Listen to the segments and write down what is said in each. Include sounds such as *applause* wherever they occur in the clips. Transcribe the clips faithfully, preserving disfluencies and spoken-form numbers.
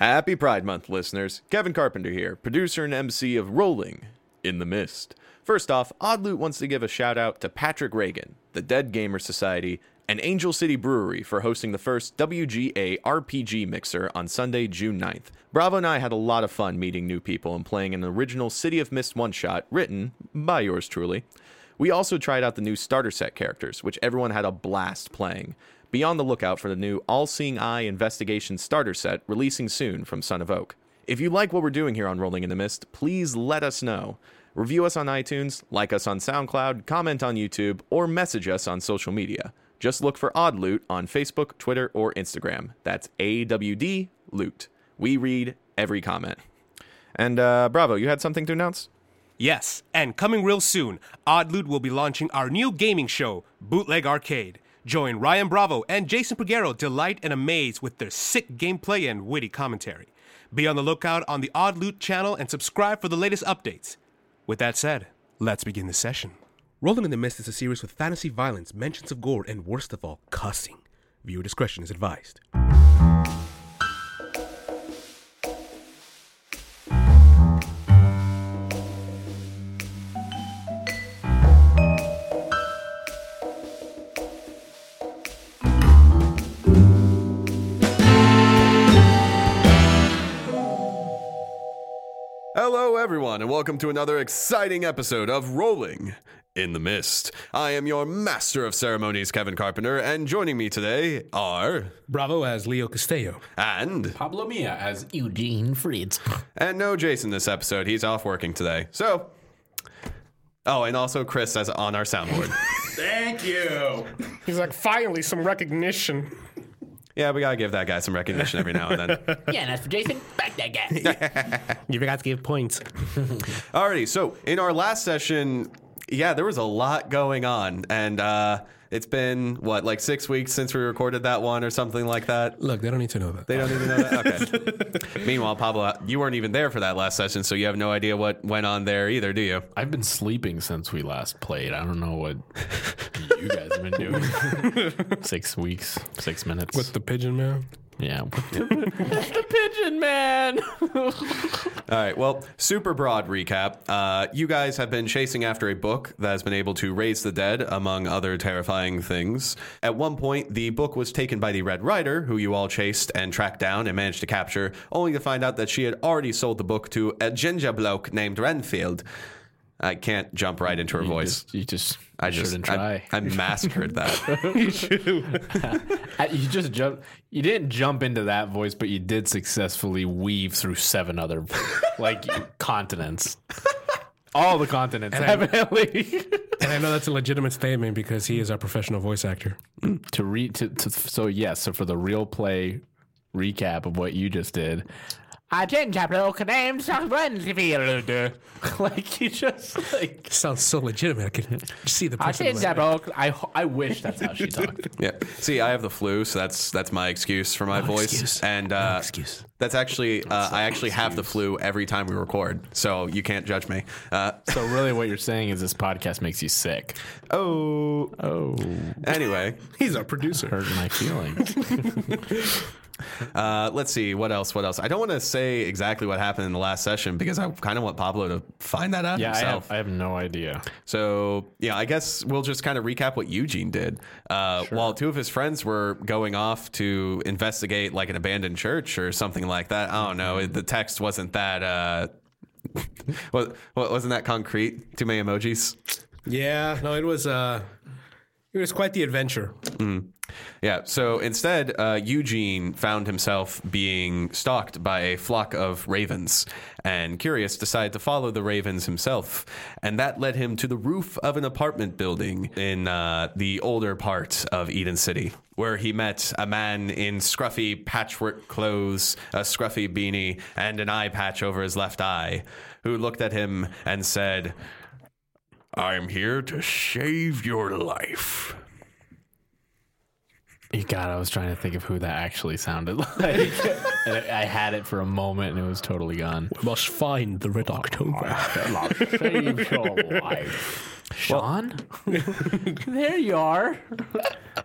Happy Pride Month, listeners. Kevin Carpenter here, producer and M C of Rolling in the Mist. First off, Odd Loot wants to give a shout out to Patrick Reagan, the Dead Gamer Society, and Angel City Brewery for hosting the first W G A R P G mixer on Sunday, June ninth. Bravo and I had a lot of fun meeting new people and playing an original City of Mist one-shot written by yours truly. We also tried out the new starter set characters, which everyone had a blast playing. Be on the lookout for the new All-Seeing Eye Investigation starter set releasing soon from Son of Oak. If you like what we're doing here on Rolling in the Mist, please let us know. Review us on iTunes, like us on SoundCloud, comment on YouTube, or message us on social media. Just look for Odd Loot on Facebook, Twitter, or Instagram. That's A W D Loot. We read every comment. And uh, Bravo, you had something to announce? Yes, and coming real soon, Odd Loot will be launching our new gaming show, Bootleg Arcade. Join Ryan Bravo and Jason Puguero, delight and amaze with their sick gameplay and witty commentary. Be on the lookout on the Odd Loot channel and subscribe for the latest updates. With that said, let's begin the session. Rolling in the Mist is a series with fantasy violence, mentions of gore, and worst of all, cussing. Viewer discretion is advised. Hello, everyone, and welcome to another exciting episode of Rolling in the Mist. I am your master of ceremonies, Kevin Carpenter, and joining me today are... Bravo as Leo Castello. And... Pablo Mia as Eugene Fritz. And no Jason this episode. He's off working today. So... Oh, and also Chris as on our soundboard. Thank you. He's like, finally, some recognition. Yeah, we gotta give that guy some recognition every now and then. Yeah, and as for Jason, back that guy. You forgot to give points. Alrighty, so in our last session... Yeah, there was a lot going on, and uh, it's been, what, like six weeks since we recorded that one or something like that? Look, they don't need to know that. They don't need to know that? Okay. Meanwhile, Pablo, you weren't even there for that last session, so you have no idea what went on there either, do you? I've been sleeping since we last played. I don't know what you guys have been doing. Six weeks, six minutes. With the pigeon man? Yeah. It's the pigeon man. All right. Well, super broad recap. Uh, you guys have been chasing after a book that has been able to raise the dead, among other terrifying things. At one point, the book was taken by the Red Rider, who you all chased and tracked down and managed to capture, only to find out that she had already sold the book to a ginger bloke named Renfield. I can't jump right into her you voice. Just, you just I just shouldn't try. I, I mastered that. you, you just jump. You didn't jump into that voice, but you did successfully weave through seven other like continents. All the continents, evidently. And I know that's a legitimate statement because he is our professional voice actor. To read, to, to so yes, yeah, so for the real play recap of what you just did. Like you just like sounds so legitimate. I can see the person. I, I wish that's how she talked. Yeah. See, I have the flu, so that's that's my excuse for my no voice. Excuse. And uh, no excuse. That's actually uh, that's I actually excuse. have the flu every time we record, so you can't judge me. Uh, so really, what you're saying is this podcast makes you sick. Oh, oh. Anyway, he's our producer. Hurt my feelings. Uh, let's see. What else? What else? I don't want to say exactly what happened in the last session because I kind of want Pablo to find that out yeah, himself. Yeah, I, I have no idea. So, yeah, I guess we'll just kind of recap what Eugene did. Uh, sure. While two of his friends were going off to investigate like an abandoned church or something like that. I don't know. The text wasn't that, uh, wasn't that concrete? Too many emojis? Yeah, no, it was, uh, it was quite the adventure. Mm. Yeah, so instead, uh, Eugene found himself being stalked by a flock of ravens, and curious, decided to follow the ravens himself, and that led him to the roof of an apartment building in uh, the older part of Eden City, where he met a man in scruffy patchwork clothes, a scruffy beanie, and an eye patch over his left eye, who looked at him and said, "I'm here to save your life." God, I was trying to think of who that actually sounded like. And I had it for a moment, and it was totally gone. We must find the Red October. Save your life. Sean? Well, there you are.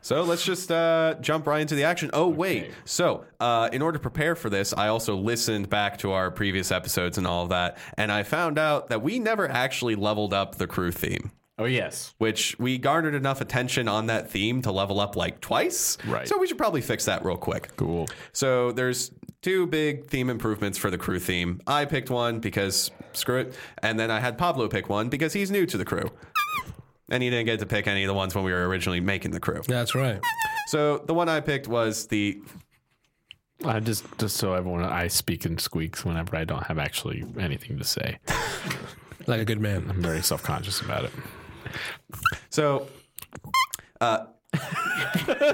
So let's just uh, jump right into the action. Oh, okay. Wait. So uh, in order to prepare for this, I also listened back to our previous episodes and all of that, and I found out that we never actually leveled up the crew theme. Oh, yes. Which we garnered enough attention on that theme to level up like twice. Right. So we should probably fix that real quick. Cool. So there's two big theme improvements for the crew theme. I picked one because screw it. And then I had Pablo pick one because he's new to the crew. And he didn't get to pick any of the ones when we were originally making the crew. That's right. So the one I picked was the... I just, just so everyone, I speak in squeaks whenever I don't have actually anything to say. Like a good man. I'm very self-conscious about it. So, uh, can't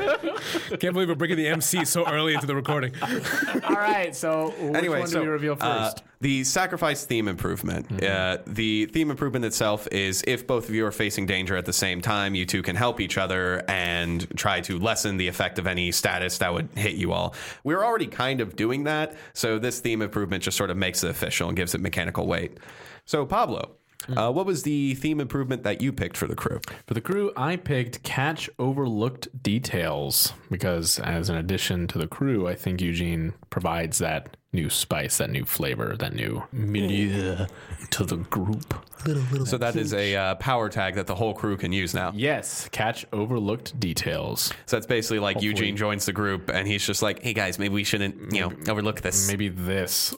believe we're bringing the M C so early into the recording. All right, so which anyway, one so, do we reveal first? Uh, the sacrifice theme improvement. Mm-hmm. Uh, the theme improvement itself is if both of you are facing danger at the same time, you two can help each other and try to lessen the effect of any status that would hit you all. We were already kind of doing that, so this theme improvement just sort of makes it official and gives it mechanical weight. So, Pablo. Uh, what was the theme improvement that you picked for the crew? For the crew, I picked Catch Overlooked Details because as an addition to the crew, I think Eugene provides that new spice, that new flavor, that new milieu to the group. Little, little so that is a uh, power tag that the whole crew can use now. Yes, Catch Overlooked Details. So that's basically like Hopefully. Eugene joins the group and he's just like, hey guys, maybe we shouldn't, you know, maybe, overlook this. Maybe this.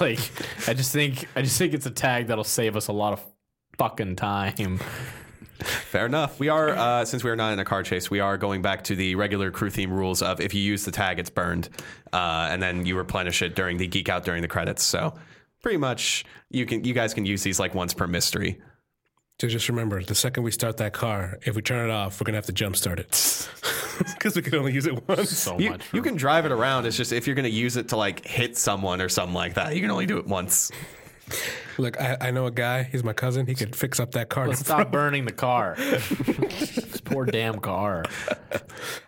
Like, I just think, I just think it's a tag that'll save us a lot of fucking time. Fair enough. We are, uh, since we are not in a car chase, we are going back to the regular crew theme rules of if you use the tag, it's burned, uh, and then you replenish it during the geek out during the credits. So pretty much you can, you guys can use these like once per mystery. So just remember, the second we start that car, if we turn it off, we're going to have to jump start it because we can only use it once. So you, much you can drive it around. It's just if you're going to use it to like hit someone or something like that, you can only do it once. Look, I, I know a guy. He's my cousin. He could fix up that car. Let's stop front. burning the car. This poor damn car.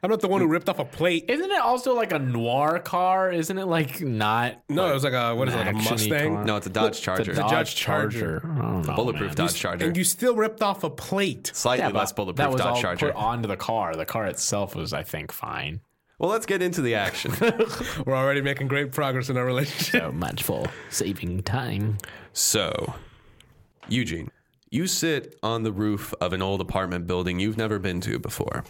I'm not the one who ripped off a plate. Isn't it also like a noir car? Isn't it like not? No, like it was like a, what is it, like a Mustang? Car? No, it's a Dodge Charger. It's a Dodge Charger. It's a bulletproof Dodge Charger. And you still ripped off a plate. Slightly yeah, less bulletproof that was Dodge all Charger. Put onto the car. The car itself was, I think, fine. Well, let's get into the action. We're already making great progress in our relationship. So much for saving time. So, Eugene, you sit on the roof of an old apartment building you've never been to before.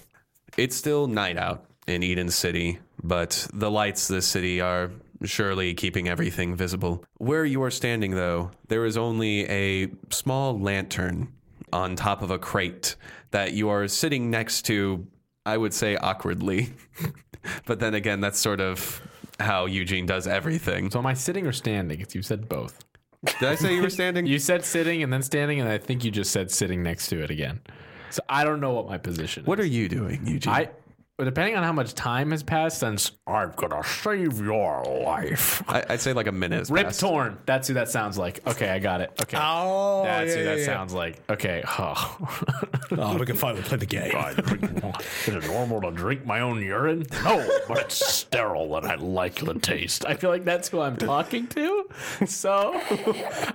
It's still night out in Eden City, but the lights of the city are surely keeping everything visible. Where you are standing, though, there is only a small lantern on top of a crate that you are sitting next to, I would say awkwardly. But then again, that's sort of how Eugene does everything. So am I sitting or standing? If you said both. Did I say you were standing? You said sitting and then standing, and I think you just said sitting next to it again. So I don't know what my position what is. What are you doing, Eugene? I, depending on how much time has passed since I'm going to save your life. I, I'd say like a minute has Rip passed. Torn. That's who that sounds like. Okay, I got it. Okay. Oh, That's yeah, who that yeah. sounds like. Okay. Oh. oh, we can finally play the game. Is it normal to drink my own urine? No, but it's sterile and I like the taste. I feel like that's who I'm talking to. So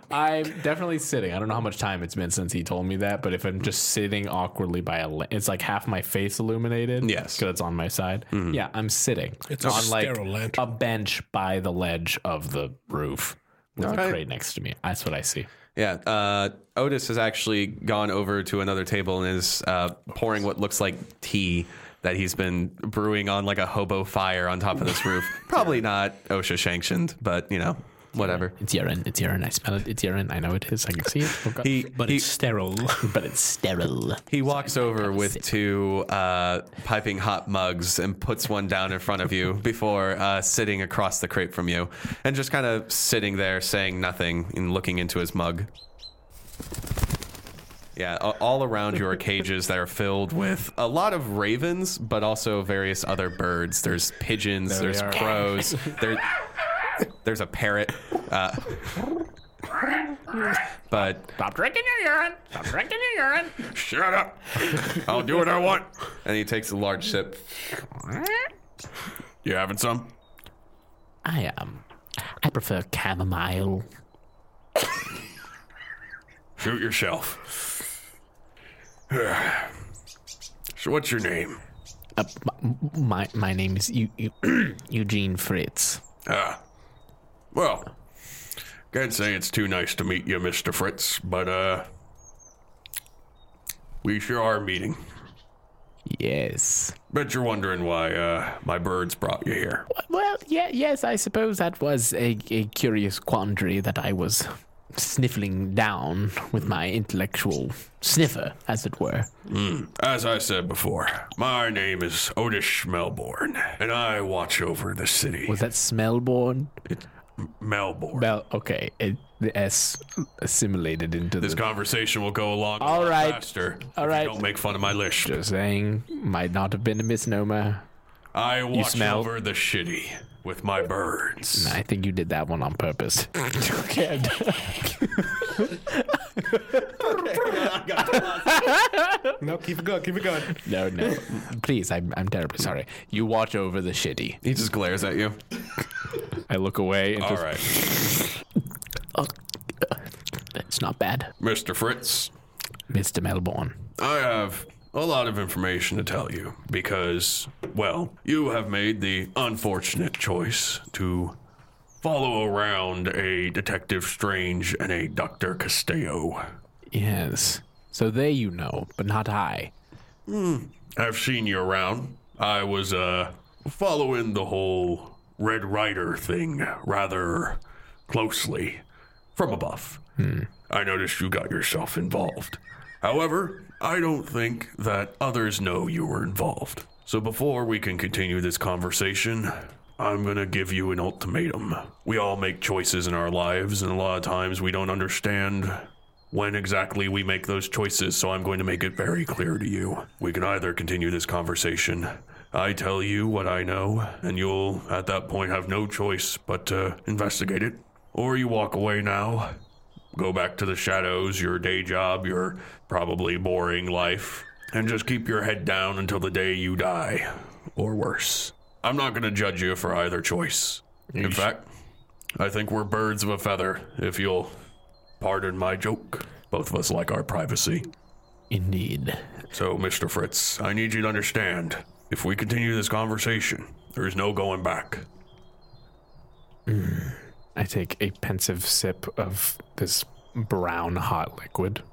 I'm definitely sitting. I don't know how much time it's been since he told me that, but if I'm just sitting awkwardly by a la- it's like half my face illuminated. Yes. It's on my side. Mm-hmm. Yeah, I'm sitting. It's on a like lantern. A bench by the ledge of the roof with okay. a crate next to me. That's what I see. Yeah. Uh, Otis has actually gone over to another table and is uh, pouring what looks like tea that he's been brewing on like a hobo fire on top of this roof. Probably yeah. not OSHA sanctioned, but you know. Whatever. It's urine. It's urine. I smell it. It's urine. I know it is. I can see it. Oh, he, but he, it's sterile. But it's sterile. He walks so over with sit. two uh, piping hot mugs and puts one down in front of you before uh, sitting across the crate from you and just kind of sitting there saying nothing and looking into his mug. Yeah, all around you are cages that are filled with a lot of ravens, but also various other birds. There's pigeons. There there's crows. There's... There's a parrot. Uh, But stop drinking your urine. Stop drinking your urine. Shut up. I'll do what I want. And he takes a large sip. You having some? I am. Um, I prefer chamomile. Shoot yourself. So what's your name? Uh, my my name is U- U- Eugene Fritz. Ah. Well, can't say it's too nice to meet you, Mister Fritz, but uh, we sure are meeting. Yes. Bet you're wondering why uh, my birds brought you here. Well, yeah, yes, I suppose that was a, a curious quandary that I was sniffling down with my intellectual sniffer, as it were. Mm. As I said before, my name is Otis Smellborn, and I watch over the city. Was that Smellborn? It- Melbourne. Mel, okay, it, the S assimilated into this the... conversation will go along all right. faster. All right, don't make fun of my lish. Just saying, might not have been a misnomer. I watch over the shitty with my birds. No, I think you did that one on purpose. Okay, I'm done. *laughs* No, keep it going, keep it going. No, no, please, I'm, I'm terribly sorry. You watch over the shitty. He just glares at you. I look away and all just... All right. That's not bad. Mister Fritz. Mister Melbourne. I have a lot of information to tell you because, well, you have made the unfortunate choice to follow around a Detective Strange and a Doctor Castello. Yes. So they you know, but not I. Mm. I've seen you around. I was uh following the whole... Red Rider thing rather closely from above. Hmm. I noticed you got yourself involved. However, I don't think that others know you were involved. So before we can continue this conversation, I'm going to give you an ultimatum. We all make choices in our lives, and a lot of times we don't understand when exactly we make those choices, so I'm going to make it very clear to you. We can either continue this conversation... I tell you what I know, and you'll, at that point, have no choice but to investigate it. Or you walk away now, go back to the shadows, your day job, your probably boring life, and just keep your head down until the day you die, or worse. I'm not going to judge you for either choice. Yeesh. In fact, I think we're birds of a feather, if you'll pardon my joke. Both of us like our privacy. Indeed. So, Mister Fritz, I need you to understand... If we continue this conversation, there is no going back. Mm. I take a pensive sip of this brown hot liquid.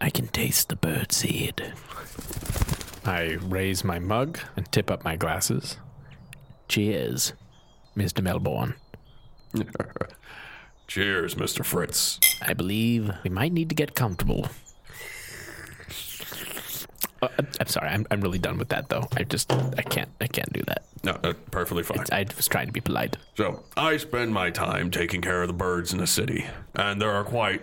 I can taste the birdseed. I raise my mug and tip up my glasses. Cheers, Mister Melbourne. Cheers, Mister Fritz. I believe we might need to get comfortable. Uh, I'm sorry. I'm I'm really done with that, though. I just I can't I can't do that. No, that's perfectly fine. It's, I was trying to be polite. So I spend my time taking care of the birds in the city, and there are quite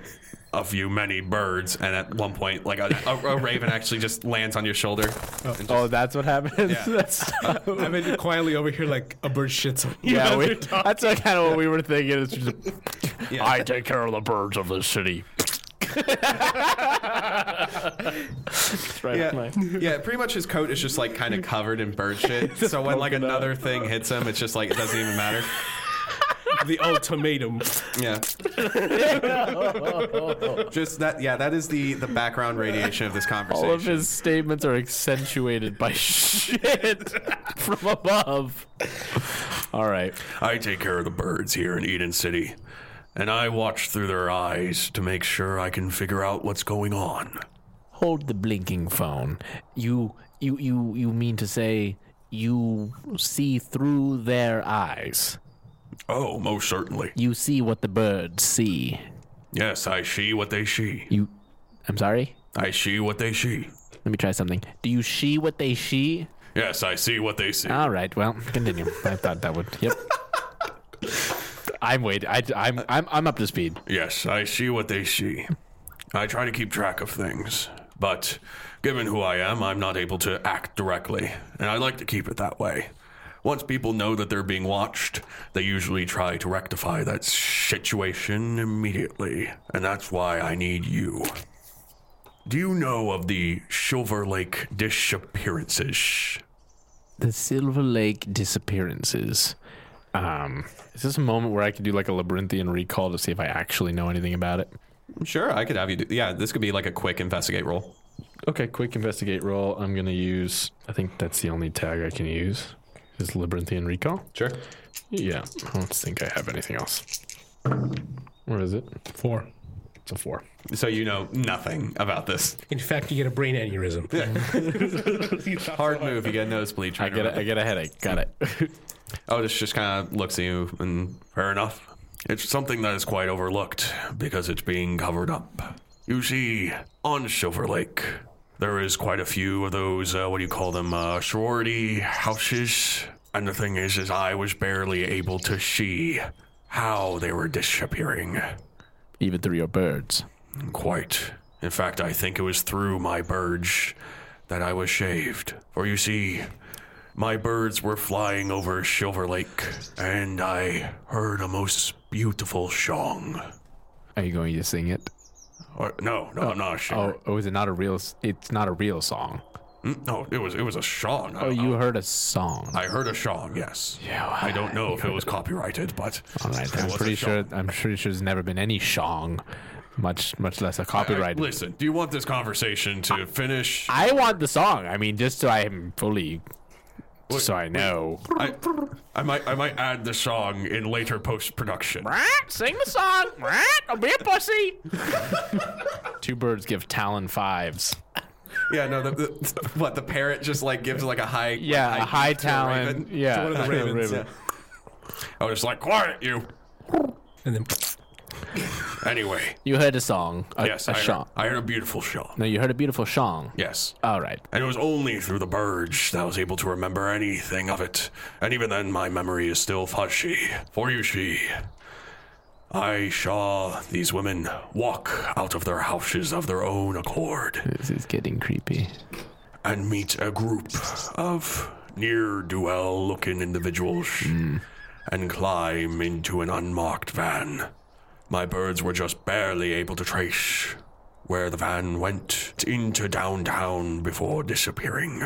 a few many birds. And at one point, like a, a, a raven actually just lands on your shoulder. Oh, just, oh that's what happens. Yeah. That's uh, I mean, quietly over here, like a bird shits on you. Yeah, we, that's like, kind of what we were thinking. It's just, yeah. I take care of the birds of the city. Right yeah. My... yeah, pretty much his coat is just like kind of covered in bird shit. So when like another up. thing hits him, it's just like it doesn't even matter. The ultimatum. Yeah. Just that. Yeah, that is the, the background radiation of this conversation. All of his statements are accentuated by shit from above. All right. I take care of the birds here in Eden City. And I watch through their eyes to make sure I can figure out what's going on. Hold the blinking phone. You, you, you, you mean to say you see through their eyes? Oh, most certainly. You see what the birds see. Yes, I see what they see. You, I'm sorry? I see what they see. Let me try something. Do you see what they see? Yes, I see what they see. All right, well, continue. I thought that would, yep. I'm waiting. I, I'm I'm I'm up to speed. Yes, I see what they see. I try to keep track of things, but given who I am, I'm not able to act directly, and I like to keep it that way. Once people know that they're being watched, they usually try to rectify that situation immediately. And that's why I need you. Do you know of the Silver Lake disappearances? The Silver Lake disappearances. Um, is this a moment where I could do like a labyrinthian recall to see if I actually know anything about it? Sure, I could have you do. Yeah, this could be like a quick investigate roll. Okay, quick investigate roll. I'm going to use, I think that's the only tag I can use, is labyrinthian recall. Sure. Yeah, I don't think I have anything else. Where is it? Four. It's a four. So you know nothing about this. In fact, you get a brain aneurysm. Yeah. Hard move. You get a nosebleed. I get a, I get a headache. Got it. Otis just kind of looks at you, and fair enough. It's something that is quite overlooked because it's being covered up. You see, on Silver Lake, there is quite a few of those, uh, what do you call them, uh, sorority houses. And the thing is, is I was barely able to see how they were disappearing. Even through your birds? Quite. In fact, I think it was through my birds that I was shaved. For you see, my birds were flying over Silver Lake, and I heard a most beautiful song. Are you going to sing it? Or, no, no, oh, I'm not sure. Oh, oh, is it not a real? It's not a real song. No, it was it was a song. Oh, you know. Heard a song. I heard a song. Yes. Yeah. Well, I don't know I if it was copyrighted, but all right. I'm pretty sure. I'm pretty sure there's never been any song. Much, much less a copyright. Uh, listen, do you want this conversation to I, finish? I want the song. I mean, just so I'm fully. Look, so I know. I, I might I might add the song in later post-production. Right? Sing the song. Right? I'll be a pussy. Two birds give Talon fives. Yeah, no, the, the, what, the parrot just, like, gives, like, a high... Yeah, like, a high, high Talon. Yeah. To one of the ravens. Yeah. I was just like, quiet, you. And then... Anyway. You heard a song. A, yes, a I, heard, I heard a beautiful song. No, you heard a beautiful song. Yes. All right. And it was only through the birds that I was able to remember anything of it. And even then, my memory is still fuzzy. For you, she, I saw these women walk out of their houses of their own accord. This is getting creepy. And meet a group of ne'er-do-well-looking individuals mm. and climb into an unmarked van. My birds were just barely able to trace where the van went into downtown before disappearing.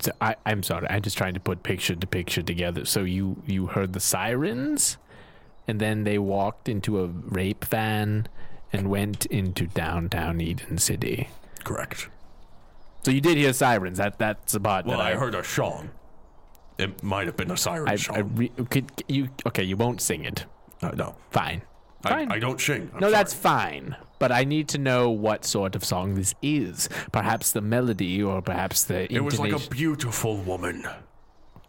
So I, I'm sorry, I'm just trying to put picture to picture together. So you, you heard the sirens, and then they walked into a rape van and went into downtown Eden City. Correct. So you did hear sirens. That That's the part. Well, that I, I heard a song. It might have been a siren I, song. I re- could, you, okay, you won't sing it. Uh, no. Fine. I, I don't sing. I'm no, sorry. That's fine. But I need to know what sort of song this is. Perhaps the melody or perhaps the intonation. It was like a beautiful woman.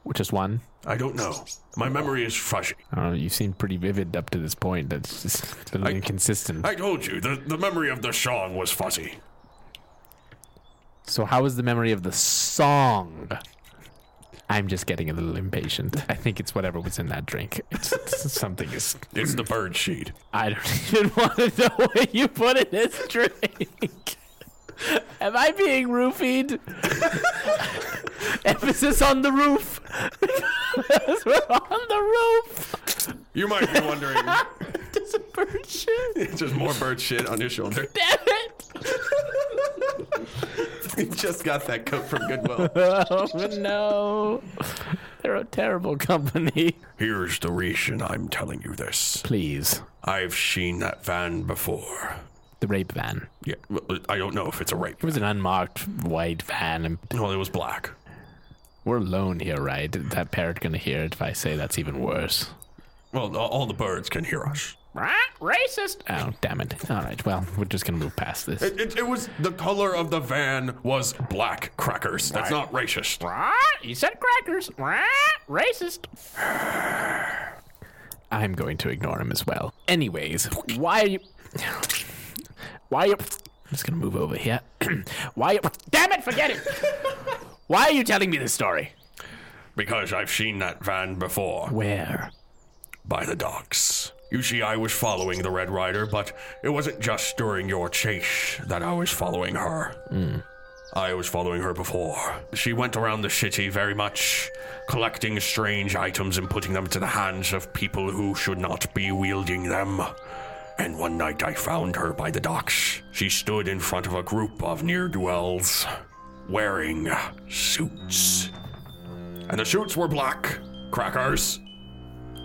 Which is one? I don't know. My memory is fuzzy. Oh, you seem pretty vivid up to this point. That's just a little I, inconsistent. I told you, the, the memory of the song was fuzzy. So how is the memory of the song? I'm just getting a little impatient. I think it's whatever was in that drink. It's, it's something is... It's the bird sheet. I don't even want to know what you put in this drink. Am I being roofied? Emphasis on the roof. We're on the roof. You might be wondering. Just a bird shit. It's just more bird shit on your shoulder. Damn it. You just got that coat from Goodwill. Oh, no. They're a terrible company. Here's the reason I'm telling you this. Please. I've seen that van before. The rape van. Yeah, I don't know if it's a rape. It was van. An unmarked white van. Well, it was black. We're alone here, right? Is that parrot going to hear it if I say that's even worse? Well, all the birds can hear us. Racist! Oh, damn it. All right, well, we're just going to move past this. It, it, it was the color of the van was black crackers. That's right. Not racist. You said crackers. Racist. I'm going to ignore him as well. Anyways, why are you... Why are you... I'm just going to move over here. Why are you... Damn it, forget it! Why are you telling me this story? Because I've seen that van before. Where? By the docks. You see, I was following the Red Rider, but it wasn't just during your chase that I was following her. Mm. I was following her before. She went around the city very much, collecting strange items and putting them into the hands of people who should not be wielding them. And one night I found her by the docks. She stood in front of a group of ne'er-do-wells, wearing suits. And the suits were black, crackers.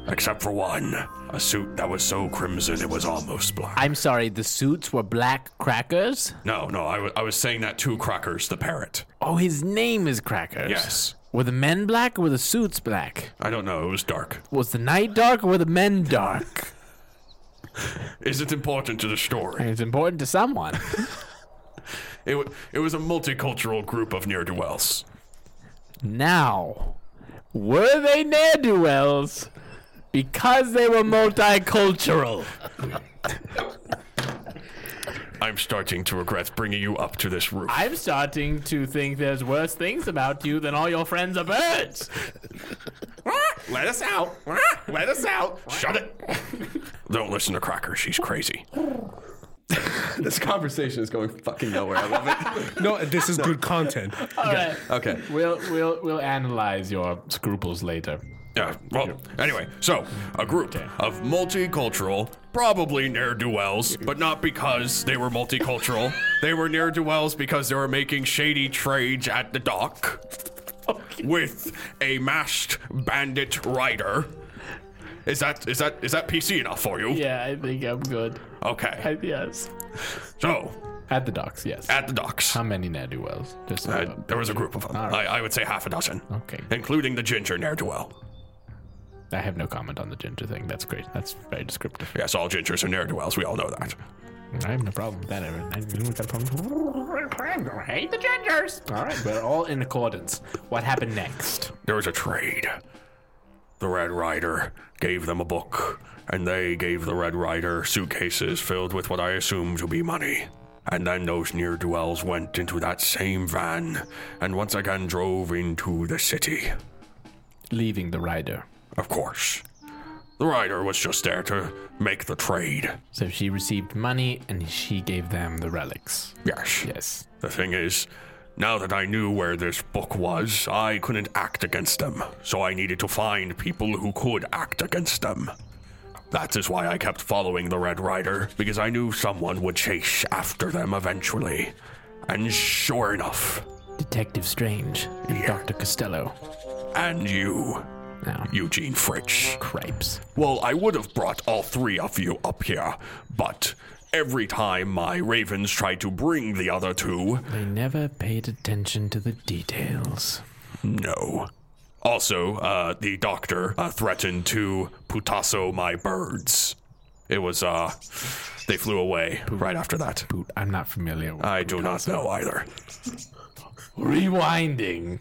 Except for one, a suit that was so crimson it was almost black. I'm sorry, the suits were black crackers? No, no, I, w- I was saying that to Crackers the parrot. Oh, his name is Crackers? Yes. Were the men black or were the suits black? I don't know, it was dark. Was the night dark or were the men dark? Is it important to the story? It's important to someone. it, w- it was a multicultural group of ne'er-do-wells. Now, were they ne'er-do-wells? Because they were multicultural. I'm starting to regret bringing you up to this roof. I'm starting to think there's worse things about you than all your friends are birds. Let us out. Let us out. Shut it. Don't listen to Cracker. She's crazy. This conversation is going fucking nowhere. I love it. No, this is no. Good content. All okay. Right. Okay. We'll, we'll, we'll analyze your scruples later. Yeah, well, anyway, so, a group okay. of multicultural, probably ne'er-do-wells, but not because they were multicultural. They were ne'er-do-wells because they were making shady trades at the dock okay. with a masked bandit rider. Is that is that is that P C enough for you? Yeah, I think I'm good. Okay. I, yes. So... At the docks, yes. At the docks. How many ne'er-do-wells? Just uh, there was a group of them. Right. I, I would say half a dozen. Okay. Including the ginger ne'er-do-well. I have no comment on the ginger thing. That's great. That's very descriptive. Yes, all gingers are ne'er-do-wells. We all know that. I have no problem with that. I haven't got a problem. I hate the gingers. All right, we're all in accordance. What happened next? There was a trade. The Red Rider gave them a book, and they gave the Red Rider suitcases filled with what I assume to be money. And then those ne'er-do-wells went into that same van and once again drove into the city. Leaving the rider. Of course. The rider was just there to make the trade. So she received money and she gave them the relics. Yes. Yes. The thing is, now that I knew where this book was, I couldn't act against them. So I needed to find people who could act against them. That is why I kept following the Red Rider, because I knew someone would chase after them eventually. And sure enough... Detective Strange and yeah. Doctor Castello. And you, no. Eugene Fritz. Cripes. Well, I would have brought all three of you up here, but every time my ravens tried to bring the other two... They never paid attention to the details. No. Also, uh, the doctor uh, threatened to putasso my birds. It was, uh, they flew away Boot. Right after that. Boot. I'm not familiar with I putasso. Do not know either. Rewinding.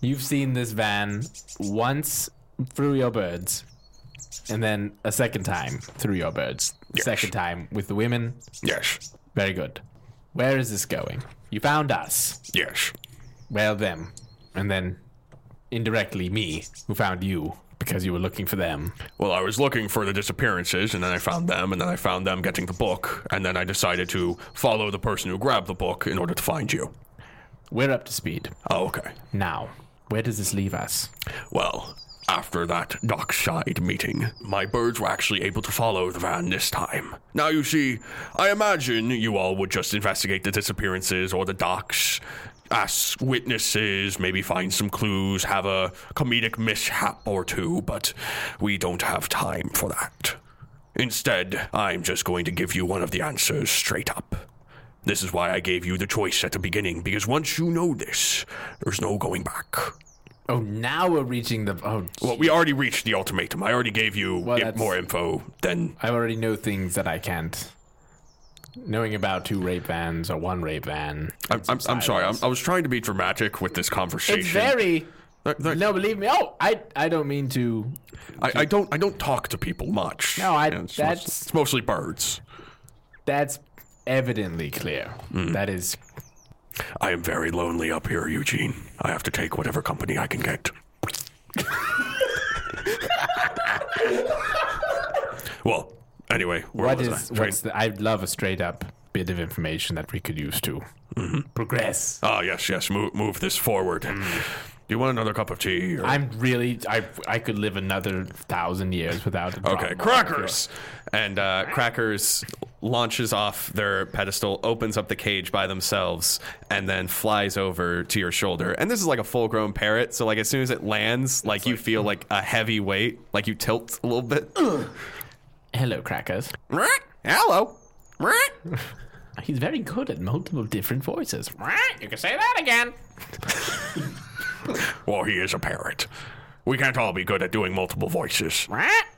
You've seen this van once through your birds, and then a second time through your birds. Yes. Second time with the women. Yes. Very good. Where is this going? You found us. Yes. Well, them. And then... indirectly me, who found you, because you were looking for them. Well, I was looking for the disappearances, and then I found them, and then I found them getting the book, and then I decided to follow the person who grabbed the book in order to find you. We're up to speed. Oh, okay. Now, where does this leave us? Well, after that dockside meeting, my birds were actually able to follow the van this time. Now, you see, I imagine you all would just investigate the disappearances or the docks, ask witnesses, maybe find some clues, have a comedic mishap or two, but we don't have time for that. Instead, I'm just going to give you one of the answers straight up. This is why I gave you the choice at the beginning, because once you know this, there's no going back. Oh, now we're reaching the... Oh, well, we already reached the ultimatum. I already gave you well, I- more info than... I already know things that I can't... Knowing about two rape vans or one rape van. I'm, I'm, I'm sorry. I'm, I was trying to be dramatic with this conversation. It's very. They're, they're, no, believe me. Oh, I I don't mean to. I, I don't I don't talk to people much. No, I. You know, it's that's mostly, it's mostly birds. That's evidently clear. Mm. That is. I am very lonely up here, Eugene. I have to take whatever company I can get. Well. Anyway, where what was is, I? What's the, I'd love a straight up bit of information that we could use to Mm-hmm. Progress. Ah, yes, yes. Move, move this forward. Mm. Do you want another cup of tea? Or? I'm really... I I could live another thousand years without... A okay, crackers! And uh, Crackers launches off their pedestal, opens up the cage by themselves, and then flies over to your shoulder. And this is like a full-grown parrot, so like as soon as it lands, like it's you like, feel like a heavy weight, like you tilt a little bit. Hello, Crackers. Hello. He's very good at multiple different voices. You can say that again. Well, he is a parrot. We can't all be good at doing multiple voices.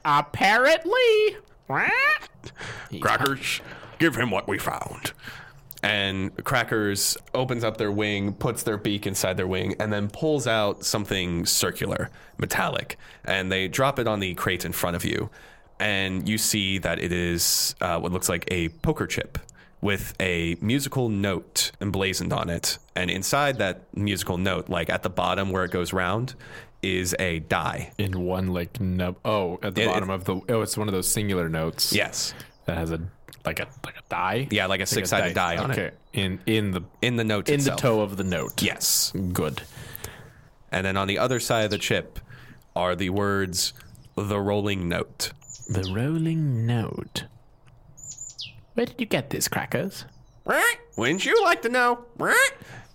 Apparently. Crackers, give him what we found. And Crackers opens up their wing, puts their beak inside their wing, and then pulls out something circular, metallic, and they drop it on the crate in front of you. And you see that it is uh, what looks like a poker chip with a musical note emblazoned on it. And inside that musical note, like at the bottom where it goes round, is a die. In one, like, nub. Oh, at the it, bottom it, of the... Oh, it's one of those singular notes. Yes. That has a, like a like a die? Yeah, like a like six-sided a die. die on okay. it. In in the... In the note in itself. In the toe of the note. Yes. Good. And then on the other side of the chip are the words, The Rolling Note. The Rolling Note. Where did you get this, Crackers? Wouldn't you like to know?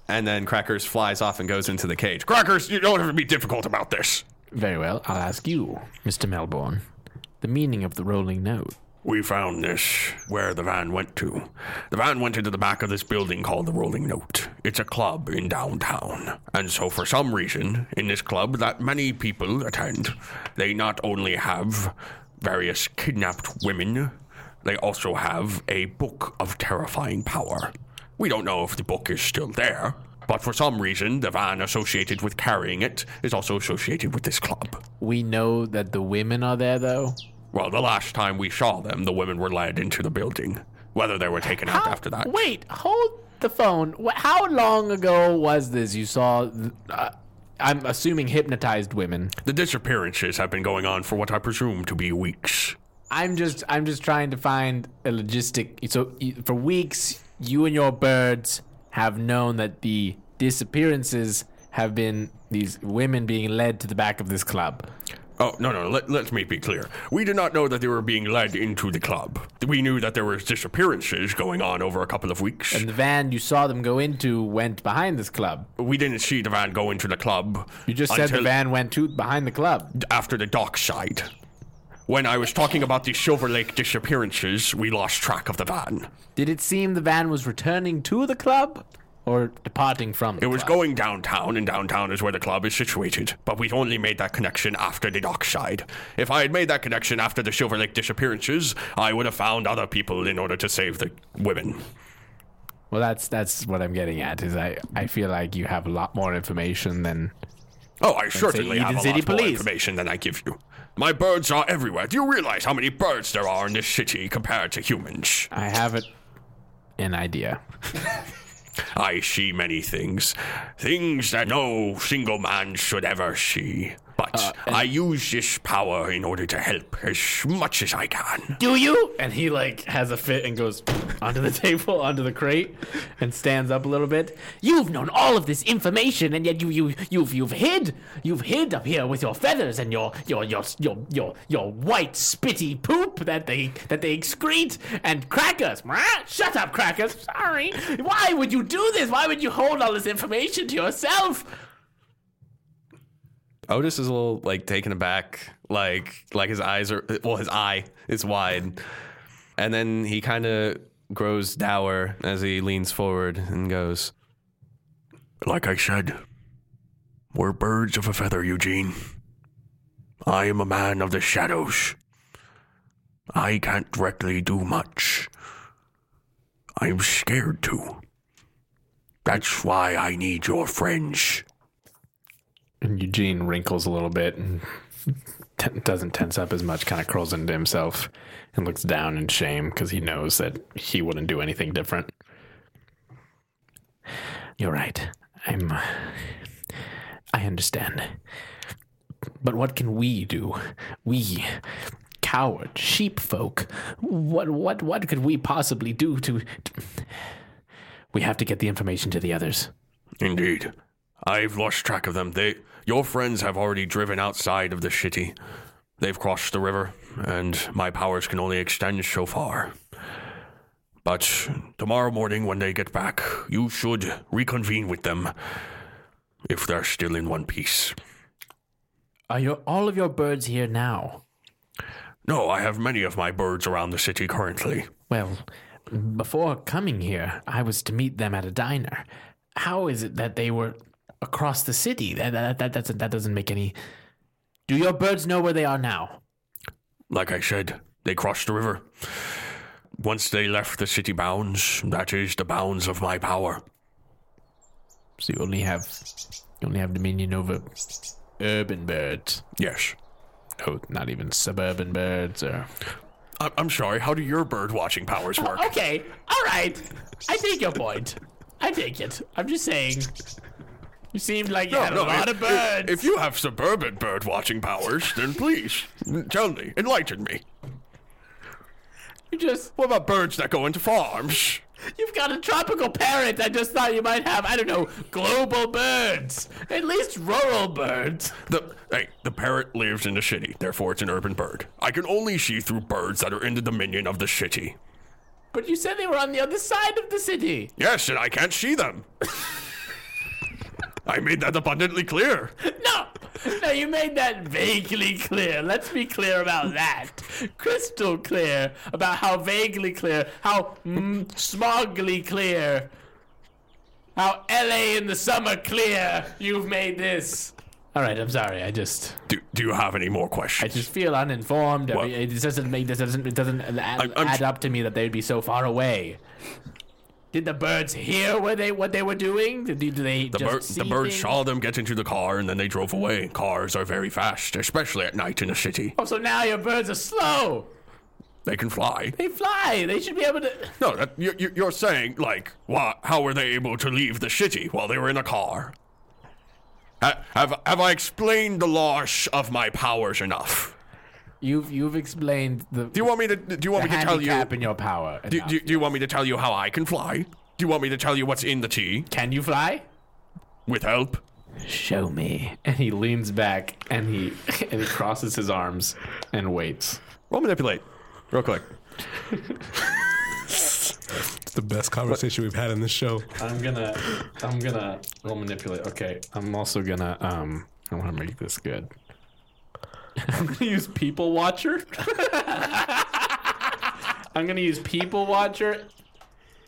And then Crackers flies off and goes into the cage. Crackers, you don't have to be difficult about this. Very well, I'll ask you, Mister Melbourne, the meaning of the Rolling Note. We found this where the van went to. The van went into the back of this building called the Rolling Note. It's a club in downtown. And so for some reason, in this club that many people attend, they not only have various kidnapped women, they also have a book of terrifying power. We don't know if the book is still there, but for some reason, the van associated with carrying it is also associated with this club. We know that the women are there, though? Well, the last time we saw them, the women were led into the building. Whether they were taken out after that. Wait, hold the phone. How long ago was this you saw... Uh, I'm assuming hypnotized women. The disappearances have been going on for what I presume to be weeks. I'm just I'm just trying to find a logistic. So for weeks, you and your birds have known that the disappearances have been these women being led to the back of this club. Oh, no, no, let, let me be clear. We did not know that they were being led into the club. We knew that there were disappearances going on over a couple of weeks. And the van you saw them go into went behind this club. We didn't see the van go into the club. You just said the van went to behind the club. After the dock side. When I was talking about the Silver Lake disappearances, we lost track of the van. Did it seem the van was returning to the club or departing from the club? It was going downtown, and downtown is where the club is situated. But we only made that connection after the dockside. If I had made that connection after the Silver Lake disappearances, I would have found other people in order to save the women. Well, that's that's what I'm getting at, is I, I feel like you have a lot more information than... Oh, I certainly have a lot more information than I give you. My birds are everywhere. Do you realize how many birds there are in this city compared to humans? I have it, an idea. I see many things. Things that no single man should ever see. But uh, I use this power in order to help as much as I can. Do you? And he, like, has a fit and goes onto the table, onto the crate, and stands up a little bit. You've known all of this information, and yet you, you, you've, you've hid. You've hid up here with your feathers and your, your, your, your, your, your white spitty poop that they, that they excrete. And Crackers, shut up, Crackers. Sorry. Why would you do this? Why would you hold all this information to yourself? Otis is a little, like, taken aback, like, like his eyes are, well, his eye is wide. And then he kind of grows dour as he leans forward and goes, like I said, we're birds of a feather, Eugene. I am a man of the shadows. I can't directly do much. I'm scared to. That's why I need your friends. And Eugene wrinkles a little bit and t- doesn't tense up as much, kind of curls into himself and looks down in shame because he knows that he wouldn't do anything different. You're right. I'm... I understand. But what can we do? We... coward sheep folk. What, what, what could we possibly do to... to We have to get the information to the others. Indeed. I've lost track of them. They, your friends have already driven outside of the city. They've crossed the river, and my powers can only extend so far. But tomorrow morning, when they get back, you should reconvene with them, if they're still in one piece. Are your, all of your birds here now? No, I have many of my birds around the city currently. Well, before coming here, I was to meet them at a diner. How is it that they were across the city? That, that, that, that's, that doesn't make any... Do your birds know where they are now? Like I said, they crossed the river. Once they left the city bounds, that is the bounds of my power. So you only have, you only have dominion over urban birds. Yes. No, not even suburban birds. Or... I'm sorry. How do your bird watching powers work? Okay. All right. I take your point. I take it. I'm just saying. You seemed like you no, had no, a lot if, of birds. If, if you have suburban bird watching powers, then please tell me, enlighten me. You just... What about birds that go into farms? You've got a tropical parrot. I just thought you might have, I don't know, global birds. At least rural birds. The hey, the parrot lives in the city, therefore it's an urban bird. I can only see through birds that are in the dominion of the city. But you said they were on the other side of the city. Yes, and I can't see them. I made that abundantly clear. No, no, you made that vaguely clear. Let's be clear about that. Crystal clear about how vaguely clear, how mm, smogly clear, how L A in the summer clear you've made this. All right, I'm sorry. I just do. Do you have any more questions? I just feel uninformed. Well, I mean, it doesn't make. This doesn't. It doesn't add, I'm, I'm add up to me that they'd be so far away. Did the birds hear where they what they were doing? Did, did they the just bird, see The birds things? Saw them get into the car, and then they drove away. Cars are very fast, especially at night in a city. Oh, so now your birds are slow. They can fly. They fly. They should be able to... No, that, you, you, you're saying, like, why, how were they able to leave the city while they were in a car? Ha, have, have I explained the loss of my powers enough? You've you've explained the. Do you want me to? Do you want me to tell you? Handicap in your power. Do, do, do you want me to tell you how I can fly? Do you want me to tell you what's in the tea? Can you fly? With help. Show me. And he leans back and he and he crosses his arms and waits. Roll manipulate, real quick. It's the best conversation what? we've had in this show. I'm gonna I'm gonna roll manipulate. Okay. I'm also gonna um. I want to make this good. I'm going to use People Watcher. I'm going to use People Watcher.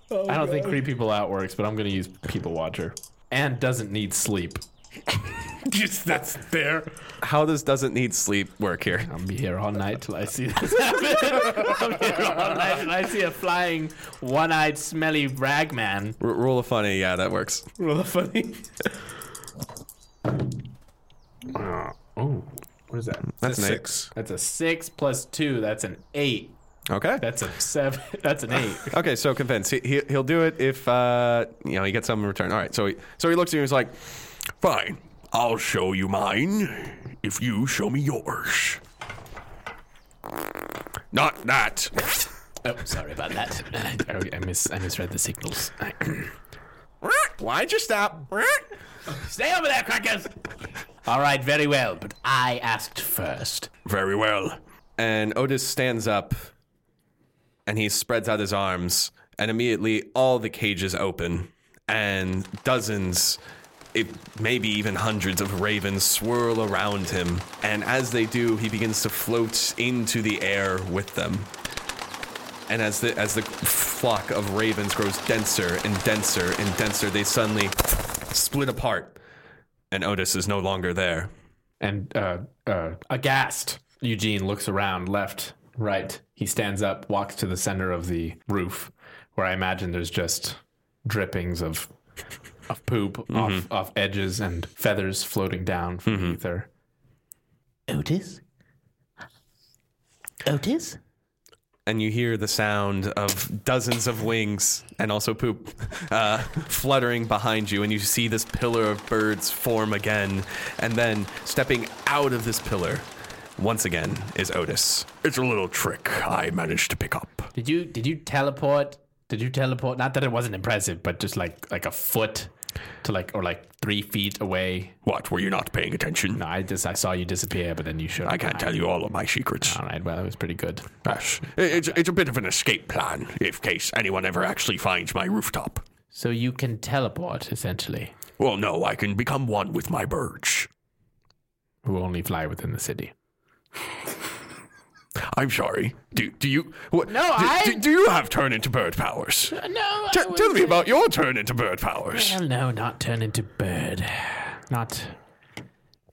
Oh, I don't God. think creep people out works, but I'm going to use People Watcher. And doesn't need sleep. Just, that's there. How does doesn't need sleep work here? I'll be here all night till I see this happen. I'll be here all night till I see a flying, one-eyed, smelly rag man. R- roll of funny. Yeah, that works. Roll of funny. uh, oh. What is that? That's, that's an six. Eight. That's a six plus two. That's an eight. Okay. That's a seven. That's an eight. Okay, so convince. He, he, he'll do it if uh, you know he gets something in return. All right, so he, so he looks at you and he's like, fine, I'll show you mine if you show me yours. Not that. Oh, sorry about that. I, I, mis- I misread the signals. Why'd you stop? Stay over there, crackers. All right, very well, but I asked first. Very well. And Otis stands up, and he spreads out his arms, and immediately all the cages open, and dozens, if maybe even hundreds of ravens swirl around him, and as they do, he begins to float into the air with them. And as the as the flock of ravens grows denser and denser and denser, they suddenly split apart. And Otis is no longer there. And uh, uh, aghast, Eugene looks around, left, right. He stands up, walks to the center of the roof, where I imagine there's just drippings of of poop mm-hmm. off, off edges and feathers floating down from mm-hmm. the ether. Otis? Otis? And you hear the sound of dozens of wings and also poop uh, fluttering behind you. And you see this pillar of birds form again. And then stepping out of this pillar once again is Otis. It's a little trick I managed to pick up. Did you did you teleport Did you teleport? Not that it wasn't impressive, but just like like a foot to like or like three feet away. What? Were you not paying attention? No, I just I saw you disappear, but then you showed up. I can't tell you all of my secrets. All right. Well, it was pretty good. Yes. It's it's a bit of an escape plan in case anyone ever actually finds my rooftop. So you can teleport, essentially. Well, no, I can become one with my birds, who only fly within the city. I'm sorry. Do do you? What, no, do, I. Do, do you have turn into bird powers? No. I T- tell me say... about your turn into bird powers. Well, no, not turn into bird. Not.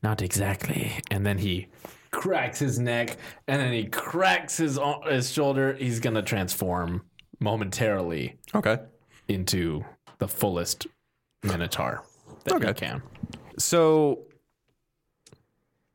Not exactly. And then he cracks his neck, and then he cracks his his shoulder. He's gonna transform momentarily. Okay. Into the fullest Minotaur that okay. he can. So.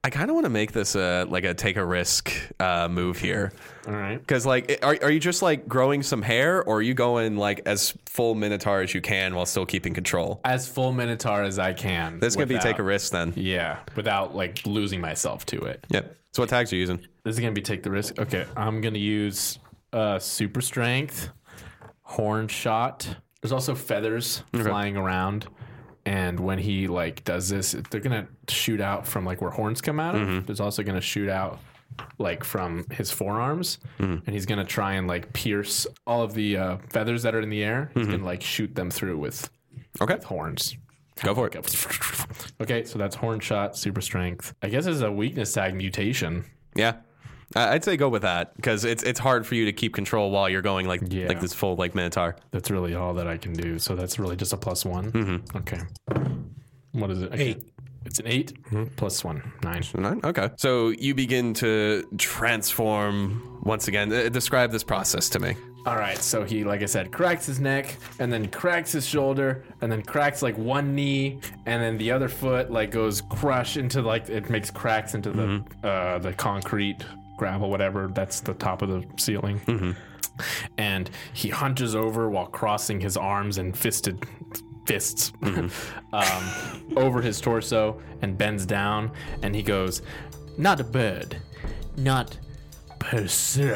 I kind of want to make this a like a take a risk uh, move here. All right. Because like, are are you just like growing some hair, or are you going like as full Minotaur as you can while still keeping control? As full Minotaur as I can. This could be take a risk then. Yeah, without like losing myself to it. Yep. So what tags are you using? This is gonna be take the risk. Okay, I'm gonna use uh, super strength, horn shot. There's also feathers okay. flying around. And when he, like, does this, they're going to shoot out from, like, where horns come out of. Mm-hmm. It's also going to shoot out, like, from his forearms. Mm-hmm. And he's going to try and, like, pierce all of the uh, feathers that are in the air. He's mm-hmm. going to, like, shoot them through with, okay. with horns. Go for it. Okay, so that's horn shot, super strength. I guess it's a weakness tag mutation. Yeah. I'd say go with that, because it's it's hard for you to keep control while you're going like yeah. like this full like Minotaur. That's really all that I can do. So that's really just a plus one. Mm-hmm. Okay. What is it? I eight. Can, it's an eight mm-hmm. plus one. Nine. Nine. Okay. So you begin to transform once again. Uh, describe this process to me. All right. So he, like I said, cracks his neck, and then cracks his shoulder, and then cracks like one knee, and then the other foot like goes crush into like it makes cracks into the mm-hmm. uh, the concrete. Gravel, whatever, that's the top of the ceiling. Mm-hmm. And he hunches over while crossing his arms and fisted fists mm-hmm. um, over his torso and bends down. And he goes, not a bird, not person.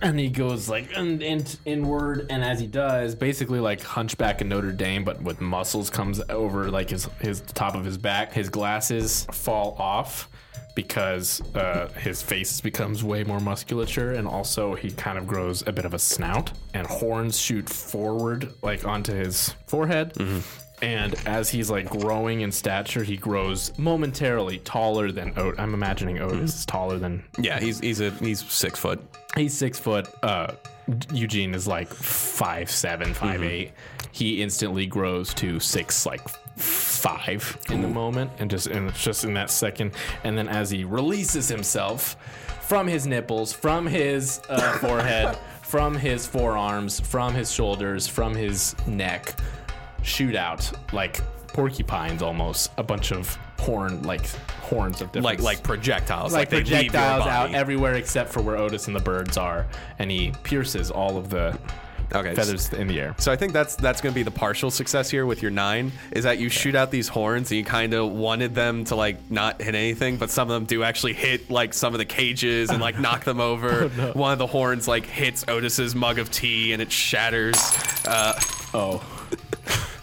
And he goes like in, in, inward. And as he does, basically like Hunchback in Notre Dame, but with muscles comes over like his, his top of his back. His glasses fall off. Because uh, his face becomes way more musculature, and also he kind of grows a bit of a snout, and horns shoot forward like onto his forehead. Mm-hmm. And as he's like growing in stature, he grows momentarily taller than Otis. I'm imagining Otis mm-hmm. is taller than. Yeah, he's he's a he's six foot. He's six foot. Uh, Eugene is like five seven, five mm-hmm. eight. He instantly grows to six like. Five in the moment, and just and just in that second, and then as he releases himself from his nipples, from his uh, forehead, from his forearms, from his shoulders, from his neck, shoot out like porcupines, almost a bunch of horn like horns of different like like projectiles, like, like projectiles out everywhere except for where Otis and the birds are, and he pierces all of the. Okay. Feathers in the air. So I think that's that's going to be the partial success here with your nine, is that you okay. shoot out these horns, and you kind of wanted them to, like, not hit anything, but some of them do actually hit, like, some of the cages and, like, knock them over. Oh, no. One of the horns, like, hits Otis's mug of tea, and it shatters. Uh, oh.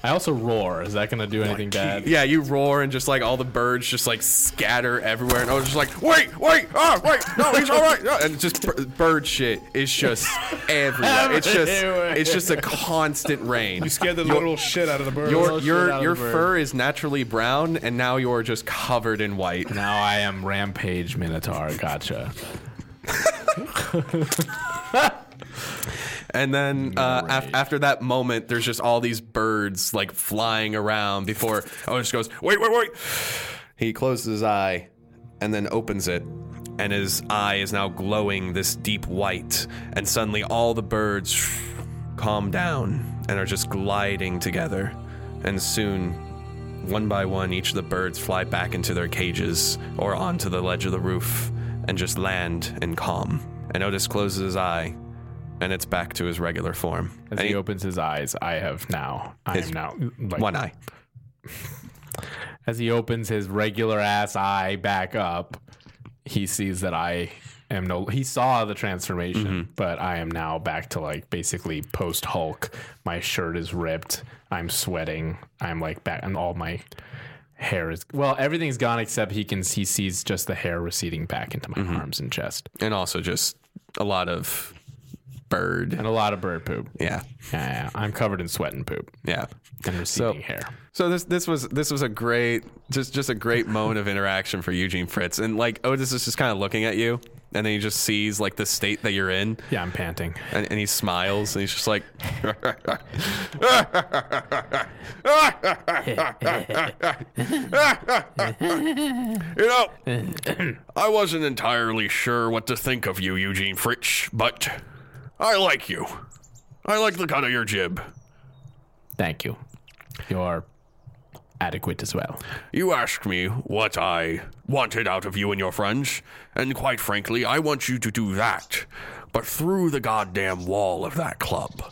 I also roar. Is that going to do anything like, bad? Yeah, you roar, and just, like, all the birds just, like, scatter everywhere, and Otis is like, wait, wait, oh, wait, no, he's all right. No. And just bird shit is just everywhere. It's just it's just a constant rain. You scared the little shit out of the birds. Your, your, your fur is naturally brown, and now you're just covered in white. Now I am Rampage Minotaur. Gotcha. And then uh, right. af- after that moment, there's just all these birds like flying around before Otis goes, wait, wait, wait. He closes his eye and then opens it. And his eye is now glowing this deep white. And suddenly all the birds sh- calm down and are just gliding together. And soon, one by one, each of the birds fly back into their cages or onto the ledge of the roof and just land in calm. And Otis closes his eye. And it's back to his regular form. As he, he opens his eyes, I have now. I am now. Like, one eye. As he opens his regular ass eye back up, he sees that I am no, he saw the transformation, mm-hmm. but I am now back to like basically post Hulk. My shirt is ripped. I'm sweating. I'm like back and all my hair is, well, everything's gone except he can, he sees just the hair receding back into my mm-hmm. arms and chest. And also just a lot of bird and a lot of bird poop. Yeah. Yeah. I'm covered in sweat and poop. Yeah. And receding so, hair. So this, this was, this was a great, just, just a great moment of interaction for Eugene Fritz. And like, Otis is just kind of looking at you and then he just sees like the state that you're in. Yeah. I'm panting. And, and he smiles and he's just like, you know, I wasn't entirely sure what to think of you, Eugene Fritz, but I like you. I like the cut of your jib. Thank you. You're adequate as well. You asked me what I wanted out of you and your friends, and quite frankly, I want you to do that, but through the goddamn wall of that club.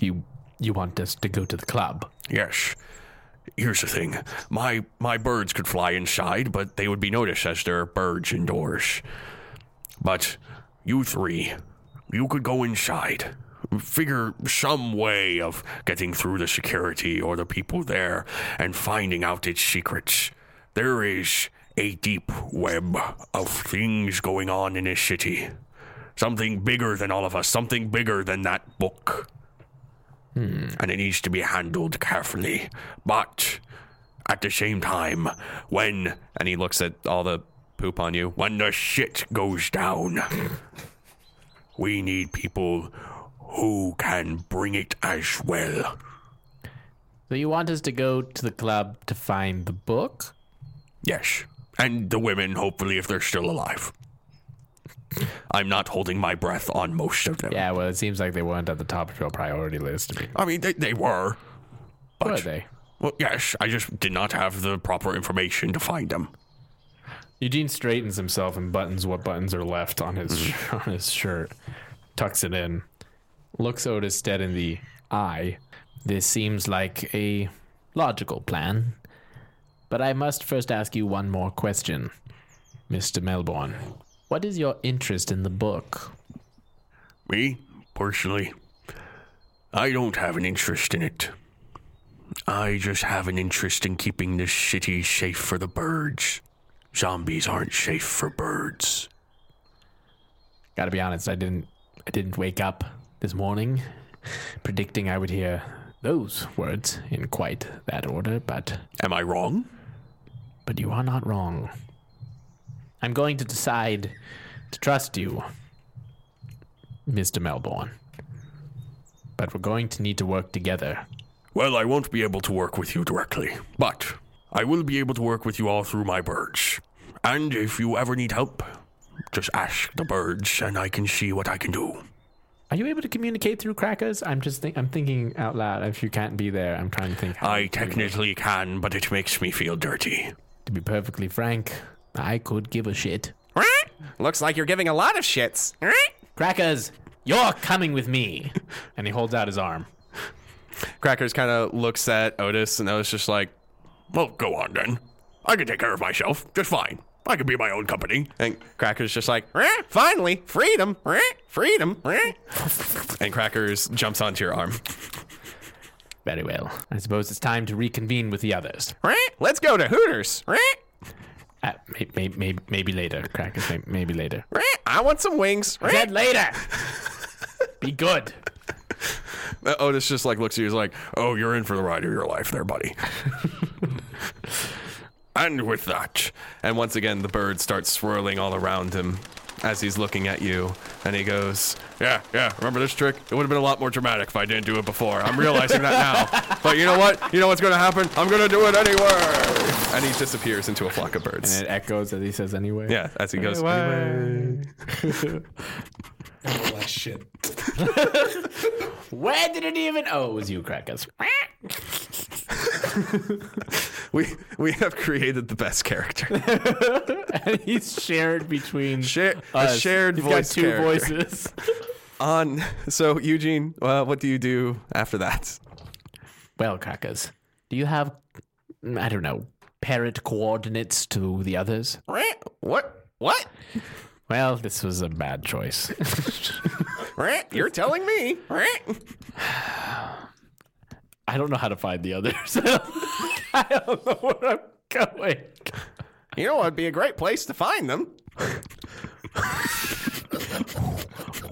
You you want us to go to the club? Yes. Here's the thing. My, my birds could fly inside, but they would be noticed as they're birds indoors. But you three... You could go inside, figure some way of getting through the security or the people there and finding out its secrets. There is a deep web of things going on in this city. Something bigger than all of us, something bigger than that book. Hmm. And it needs to be handled carefully. But at the same time, when... And he looks at all the poop on you. When the shit goes down... We need people who can bring it as well. So you want us to go to the club to find the book? Yes. And the women, hopefully, if they're still alive. I'm not holding my breath on most of them. Yeah, well, it seems like they weren't at the top of your priority list. I mean, they, they were. But, were they? Well, yes. I just did not have the proper information to find them. Eugene straightens himself and buttons what buttons are left on his mm-hmm. on his shirt, tucks it in, looks Otis dead in the eye. This seems like a logical plan, but I must first ask you one more question, Mister Melbourne. What is your interest in the book? Me, personally, I don't have an interest in it. I just have an interest in keeping this city safe for the birds. Zombies aren't safe for birds. Gotta be honest, I didn't I didn't wake up this morning predicting I would hear those words in quite that order, but... Am I wrong? But you are not wrong. I'm going to decide to trust you, Mister Melbourne. But we're going to need to work together. Well, I won't be able to work with you directly, but... I will be able to work with you all through my birds. And if you ever need help, just ask the birds and I can see what I can do. Are you able to communicate through crackers? I'm just think- I'm thinking out loud. If you can't be there, I'm trying to think. How I technically it. can, but it makes me feel dirty. To be perfectly frank, I could give a shit. Looks like you're giving a lot of shits. Crackers, you're coming with me. And he holds out his arm. Crackers kind of looks at Otis and Otis just like, well, go on then. I can take care of myself just fine. I can be my own company. And Cracker's just like, finally, freedom, freedom. And Cracker's jumps onto your arm. Very well. I suppose it's time to reconvene with the others. Let's go to Hooters. Uh, maybe, maybe, maybe later, Crackers. Maybe, maybe later. I want some wings. I said later. Be good. Otis just like looks at you and is like, oh, you're in for the ride of your life there, buddy. And with that. And once again, the bird starts swirling all around him as he's looking at you. And he goes, yeah, yeah, remember this trick? It would have been a lot more dramatic if I didn't do it before. I'm realizing that now. But you know what? You know what's going to happen? I'm going to do it anywhere. And he disappears into a flock of birds. And it echoes as he says anyway. Yeah, as he goes, anyway. anyway. Oh, that shit. Where did it even... Oh, it was you, Crackers. we we have created the best character. And he's shared between Share, us. A shared he's voice got two character. voices. On, so, Eugene, well, what do you do after that? Well, Crackers, do you have, I don't know, parrot coordinates to the others? What? What? Well, this was a bad choice. You're telling me. I don't know how to find the others. I don't know where I'm going. You know what would be a great place to find them?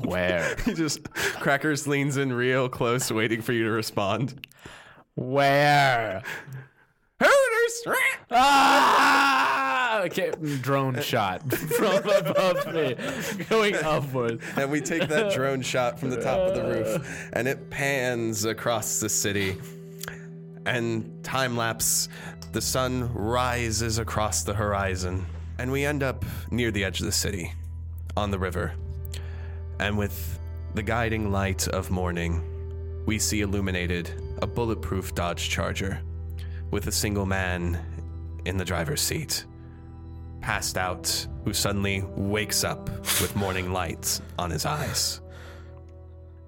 Where? He just, Crackers leans in real close, waiting for you to respond. Where? Hooters! Ah! Okay, drone shot from above me, going upward. And we take that drone shot from the top of the roof, and it pans across the city. And time lapse, the sun rises across the horizon. And we end up near the edge of the city, on the river. And with the guiding light of morning, we see illuminated a bulletproof Dodge Charger with a single man in the driver's seat, passed out, who suddenly wakes up with morning light on his eyes.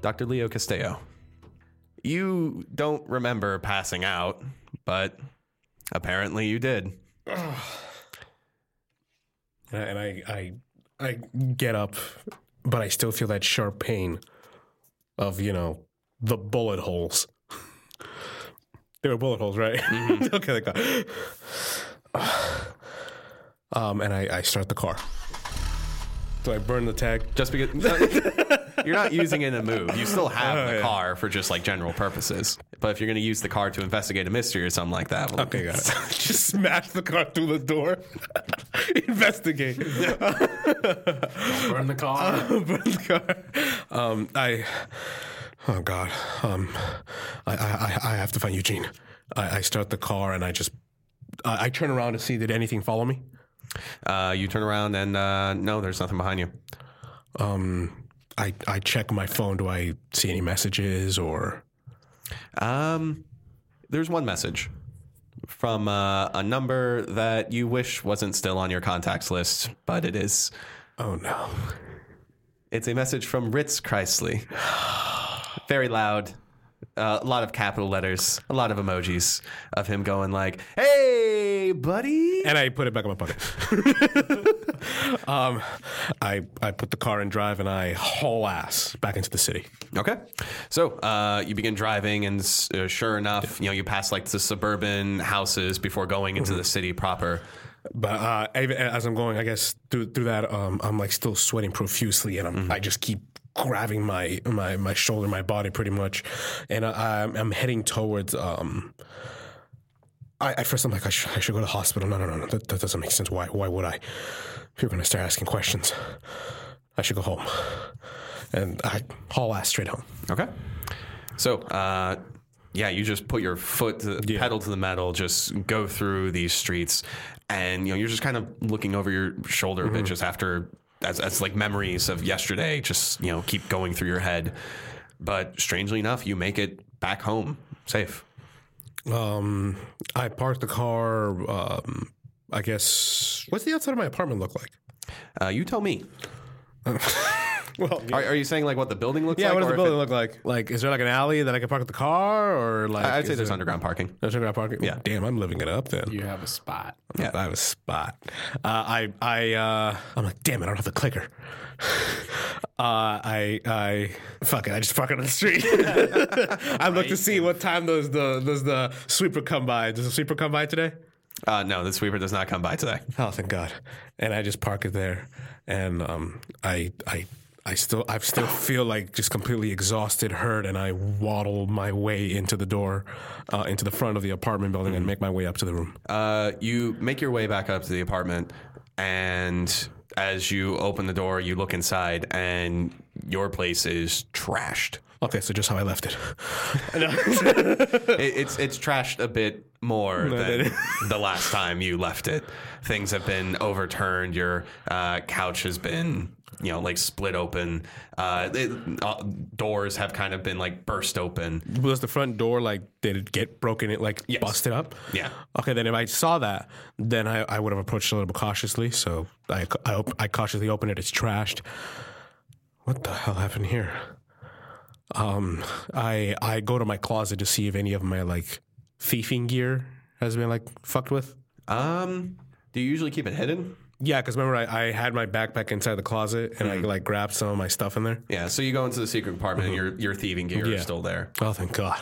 Doctor Leo Castello, you don't remember passing out, but apparently you did. And I, I, I get up, but I still feel that sharp pain of, you know, the bullet holes. They were bullet holes, right? Mm-hmm. Okay, like that. Um, and I, I start the car. So I burn the tag. Just because you're not using it in a move. You still have oh, the yeah. car for just like general purposes. But if you're going to use the car to investigate a mystery or something like that. Well, okay, got it. Just smash the car through the door. Investigate. Don't burn the car. Uh, burn the car. Um, I, oh God. Um, I, I, I have to find Eugene. I, I start the car and I just, I, I turn around to see, did anything follow me? Uh, you turn around and uh, no, there's nothing behind you. Um, I I check my phone. Do I see any messages or? Um, there's one message from uh, a number that you wish wasn't still on your contacts list, but it is. Oh no! It's a message from Ritz Chrysley. Very loud. Uh, a lot of capital letters, a lot of emojis of him going like, "Hey, buddy," and I put it back in my pocket. um, I I put the car in drive and I haul ass back into the city. Okay, so uh, you begin driving, and uh, sure enough, you know, you pass like the suburban houses before going into mm-hmm. the city proper. But uh, even as I'm going, I guess through through that, um, I'm like still sweating profusely, and I'm, mm-hmm. I just keep grabbing my, my, my shoulder, my body pretty much. And I, I'm, I'm heading towards, um, I, I first I'm like, I should, I should go to the hospital. No, no, no, no. That, that doesn't make sense. Why, why would I? If you're going to start asking questions, I should go home. And I haul ass straight home. Okay. So, uh, yeah, you just put your foot to the yeah. pedal to the metal, just go through these streets, and, you know, you're just kind of looking over your shoulder mm-hmm. a bit just after, As, as like memories of yesterday just, you know, keep going through your head. But strangely enough, you make it back home safe. Um, I parked the car, um, I guess. What's the outside of my apartment look like? Uh, you tell me. Uh, well, yeah. are, are you saying like what the building looks yeah, like? Yeah, what does the building it, look like? Like, is there like an alley that I can park the car or like? I'd say there's there, underground parking. There's underground parking? Yeah. Damn, I'm living it up then. You have a spot. Yeah, I have a spot. Uh, I, I, uh, I'm like, damn it, I don't have the clicker. uh, I, I, fuck it, I just park it on the street. I right. look to see what time does the, does the sweeper come by. Does the sweeper come by today? Uh, no, the sweeper does not come by today. Oh, thank God. And I just park it there. And um, I I I still I still feel like just completely exhausted, hurt, and I waddle my way into the door, uh, into the front of the apartment building, mm-hmm. and make my way up to the room. Uh, you make your way back up to the apartment, and as you open the door, you look inside, and your place is trashed. Okay, so just how I left it. it it's it's trashed a bit more no, than the last time you left it. Things have been overturned. Your uh, couch has been, you know, like split open. Uh, it, uh, doors have kind of been like burst open. Was the front door like, did it get broken? It like yes. busted up? Yeah. Okay, then if I saw that, then I, I would have approached a little bit cautiously. So I, I, op- I cautiously open it. It's trashed. What the hell happened here? Um, I I go to my closet to see if any of my like thieving gear has been like fucked with. Um, do you usually keep it hidden? Yeah, because remember, I, I had my backpack inside the closet, and mm-hmm. I like grabbed some of my stuff in there. Yeah, so you go into the secret compartment, mm-hmm. and your your thieving gear yeah. is still there. Oh, thank God.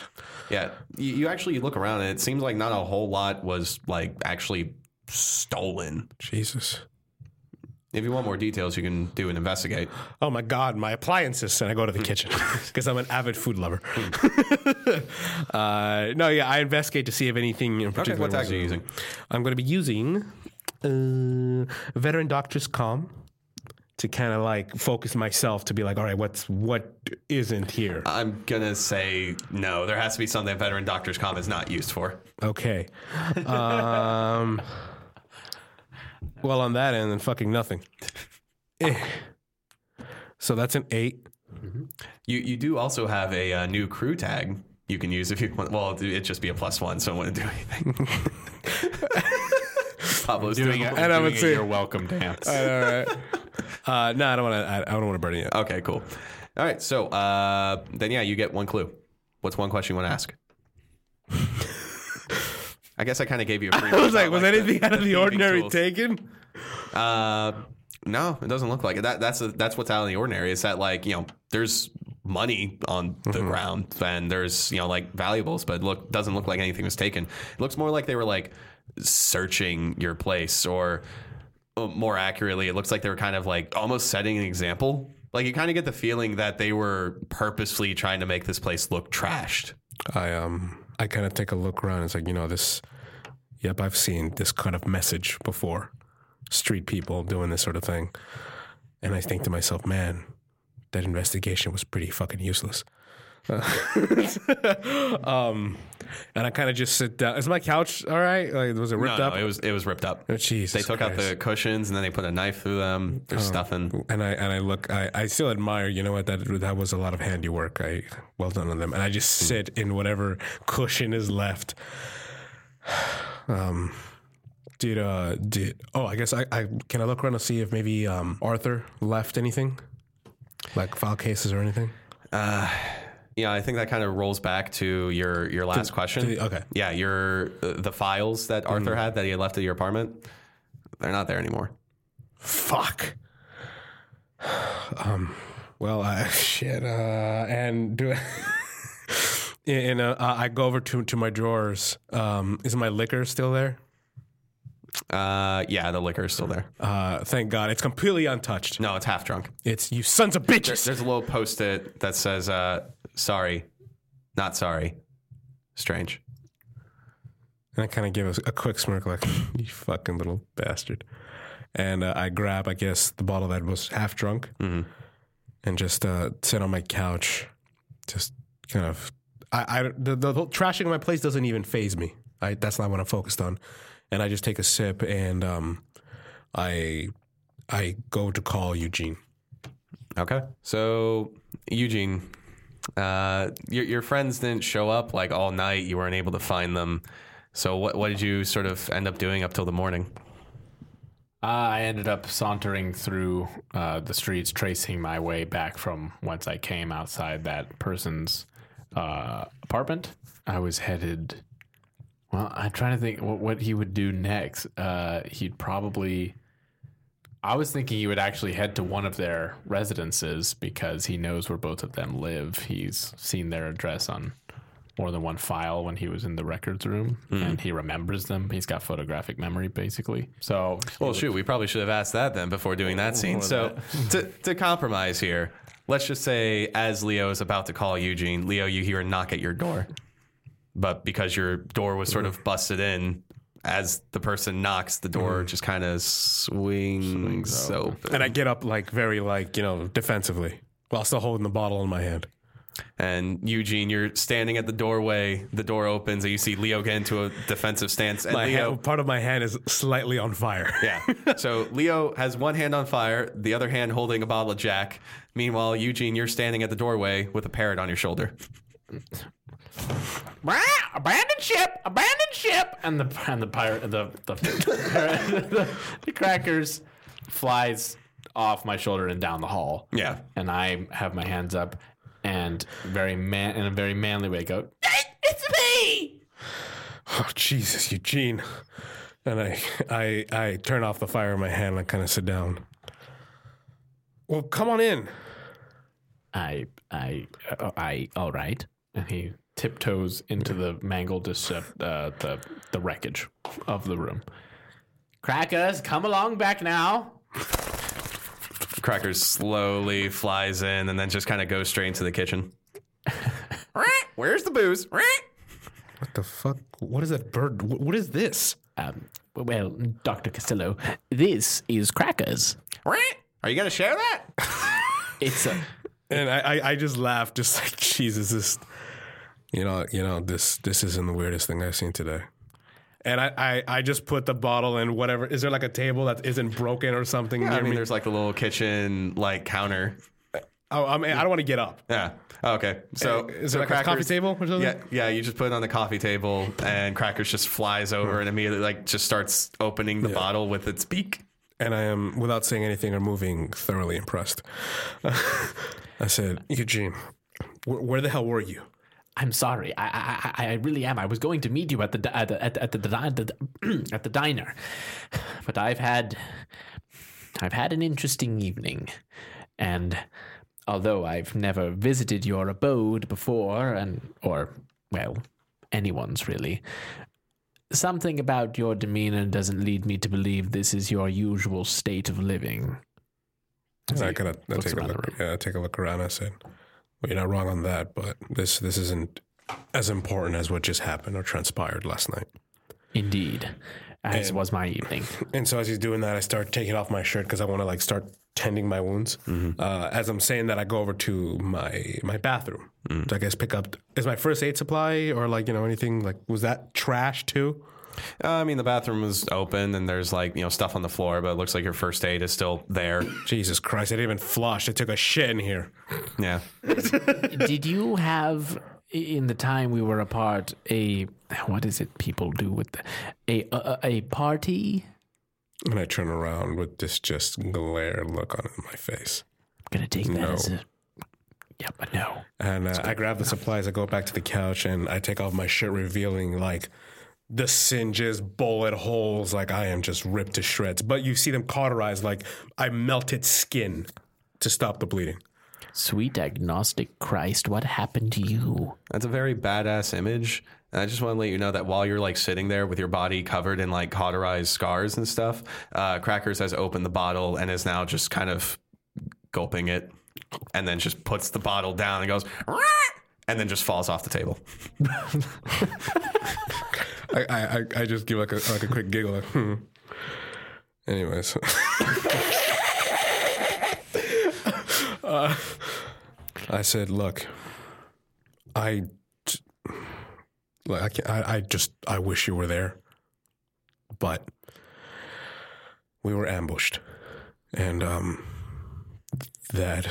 Yeah, you, you actually look around, and it seems like not a whole lot was like actually stolen. Jesus. If you want more details, you can do an investigate. Oh, my God, my appliances. And I go to the kitchen because I'm an avid food lover. uh, no, yeah, I investigate to see if anything in particular. Okay, what tags are you using? I'm going to be using uh, Veteran Doctor's Calm to kind of like focus myself to be like, all right, what's what isn't here? I'm going to say no. There has to be something Veteran Doctor's Calm is not used for. Okay. Um... Well, on that end, then fucking nothing. So that's an eight. Mm-hmm. You you do also have a uh, new crew tag you can use if you want. Well, it'd just be a plus one, so I wouldn't do anything. Pablo's doing, doing it, and I would say you're welcome dance. All right. uh, no, I don't want to. I, I don't want to burn it yet. Okay, cool. All right, so uh, then yeah, you get one clue. What's one question you want to ask? I guess I kind of gave you a free I was like, was like anything that, out of the ordinary tools. Taken? Uh, no, it doesn't look like it. That, that's a, that's what's out of the ordinary. Is that like, you know, there's money on the mm-hmm. ground and there's, you know, like valuables, but look, doesn't look like anything was taken. It looks more like they were like searching your place, or more accurately, it looks like they were kind of like almost setting an example. Like you kind of get the feeling that they were purposely trying to make this place look trashed. I, um... I kind of take a look around. It's like, you know, this, yep, I've seen this kind of message before. Street people doing this sort of thing. And I think to myself, man, that investigation was pretty fucking useless. um, and I kind of just sit down. Is my couch all right? Like, was it ripped no, up? No, it was, it was ripped up. Oh, Jesus They took Christ. Out the cushions and then they put a knife through them. They're um, stuffing. And I and I look, I, I still admire, you know what, that that was a lot of handiwork. I well done on them. And I just sit in whatever cushion is left. Um, did, uh, did, oh, I guess I, I can I look around and see if maybe um, Arthur left anything? Like file cases or anything? Uh... Yeah, I think that kind of rolls back to your, your last to, question. To the, okay. Yeah, your uh, the files that Arthur mm-hmm. had that he had left at your apartment, they're not there anymore. Fuck. Um. Well, uh, shit. Uh, and do. and uh, I go over to to my drawers. Um, is my liquor still there? Uh, yeah, the liquor is still there. Uh, thank God. It's completely untouched. No, it's half drunk. It's you sons of bitches. There's, there's a little post-it that says, uh, sorry, not sorry, Strange. And I kind of give a, a quick smirk like, you fucking little bastard. And uh, I grab, I guess, the bottle that was half drunk mm-hmm. and just uh, sit on my couch. Just kind of, I, I the, the, the trashing of my place doesn't even faze me. I, that's not what I'm focused on. And I just take a sip, and um, I I go to call Eugene. Okay. So, Eugene, uh, your your friends didn't show up, like, all night. You weren't able to find them. So what, what did you sort of end up doing up till the morning? Uh, I ended up sauntering through uh, the streets, tracing my way back from whence I came outside that person's uh, apartment. I was headed... Well, I'm trying to think what, what he would do next. Uh, he'd probably... I was thinking he would actually head to one of their residences because he knows where both of them live. He's seen their address on more than one file when he was in the records room, mm. and he remembers them. He's got photographic memory, basically. So, Well, would, shoot, we probably should have asked that then before doing that scene. So that. to, to compromise here, let's just say as Leo is about to call Eugene, Leo, you hear a knock at your door. But because your door was sort of busted in, as the person knocks, the door mm-hmm. just kind of swings, swings open. open. And I get up, like, very, like, you know, defensively, while still holding the bottle in my hand. And, Eugene, you're standing at the doorway. The door opens, and you see Leo get into a defensive stance. And my Leo, hand, part of my hand is slightly on fire. Yeah. So Leo has one hand on fire, the other hand holding a bottle of Jack. Meanwhile, Eugene, you're standing at the doorway with a parrot on your shoulder. Abandoned ship, abandoned ship, and the and the pirate, the the, the, the crackers flies off my shoulder and down the hall. Yeah, and I have my hands up and very man in a very manly way go, it's me. Oh Jesus, Eugene, And I, I, I turn off the fire in my hand and I kind of sit down. Well, come on in. I, I, I, all right. And he tiptoes into the mangled, uh, the, the wreckage of the room. Crackers, come along back now. Crackers slowly flies in and then just kind of goes straight into the kitchen. Where's the booze? What the fuck? What is that bird? What is this? Um, well, Doctor Castello, this is Crackers. Are you going to share that? It's a... And I, I, I just laugh, just like, Jesus, this, you know, you know, this, this isn't the weirdest thing I've seen today. And I, I, I just put the bottle in whatever. Is there like a table that isn't broken or something? Yeah, near I mean, me? There's like a little kitchen like counter. Oh, I mean, I don't want to get up. Yeah. Oh, okay. So hey, is there so like Crackers, a coffee table or something? Yeah. Yeah. You just put it on the coffee table, and Crackers just flies over and immediately like just starts opening the yeah. bottle with its beak. And I am, without saying anything or moving, thoroughly impressed. I said, Eugene, wh- where the hell were you? I'm sorry. I, I I really am. I was going to meet you at the at the, at the, at the, at the, at the diner, but I've had I've had an interesting evening, and although I've never visited your abode before, and or well, anyone's really. Something about your demeanor doesn't lead me to believe this is your usual state of living. So I kind of take a look. Yeah, I take a look around. I said, "Well, you're not wrong on that, but this this isn't as important as what just happened or transpired last night." Indeed, as and, was my evening. And so, as he's doing that, I start taking off my shirt because I want to like start tending my wounds. Mm-hmm. Uh, as I'm saying that, I go over to my my bathroom. Mm. So I guess pick up is my first aid supply or like you know anything like was that trash too? Uh, I mean the bathroom was open and there's like you know stuff on the floor, but it looks like your first aid is still there. Jesus Christ! I didn't even flush. I took a shit in here. Yeah. Did you have in the time we were apart a what is it people do with the, a, a a party? And I turn around with this just glare look on my face. I'm going to take that no. as a... Yeah, but no. And uh, I grab the supplies, I go back to the couch, and I take off my shirt, revealing, like, the singes, bullet holes, like I am just ripped to shreds. But you see them cauterized, like I melted skin to stop the bleeding. Sweet agnostic Christ, what happened to you? That's a very badass image. And I just want to let you know that while you're, like, sitting there with your body covered in, like, cauterized scars and stuff, uh, Crackers has opened the bottle and is now just kind of gulping it and then just puts the bottle down and goes, Rah! And then just falls off the table. I, I, I just give, like, a like a quick giggle. Like, hmm. Anyways. uh, I said, look, I... Like I, can't, I, I just, I wish you were there, but we were ambushed, and um, that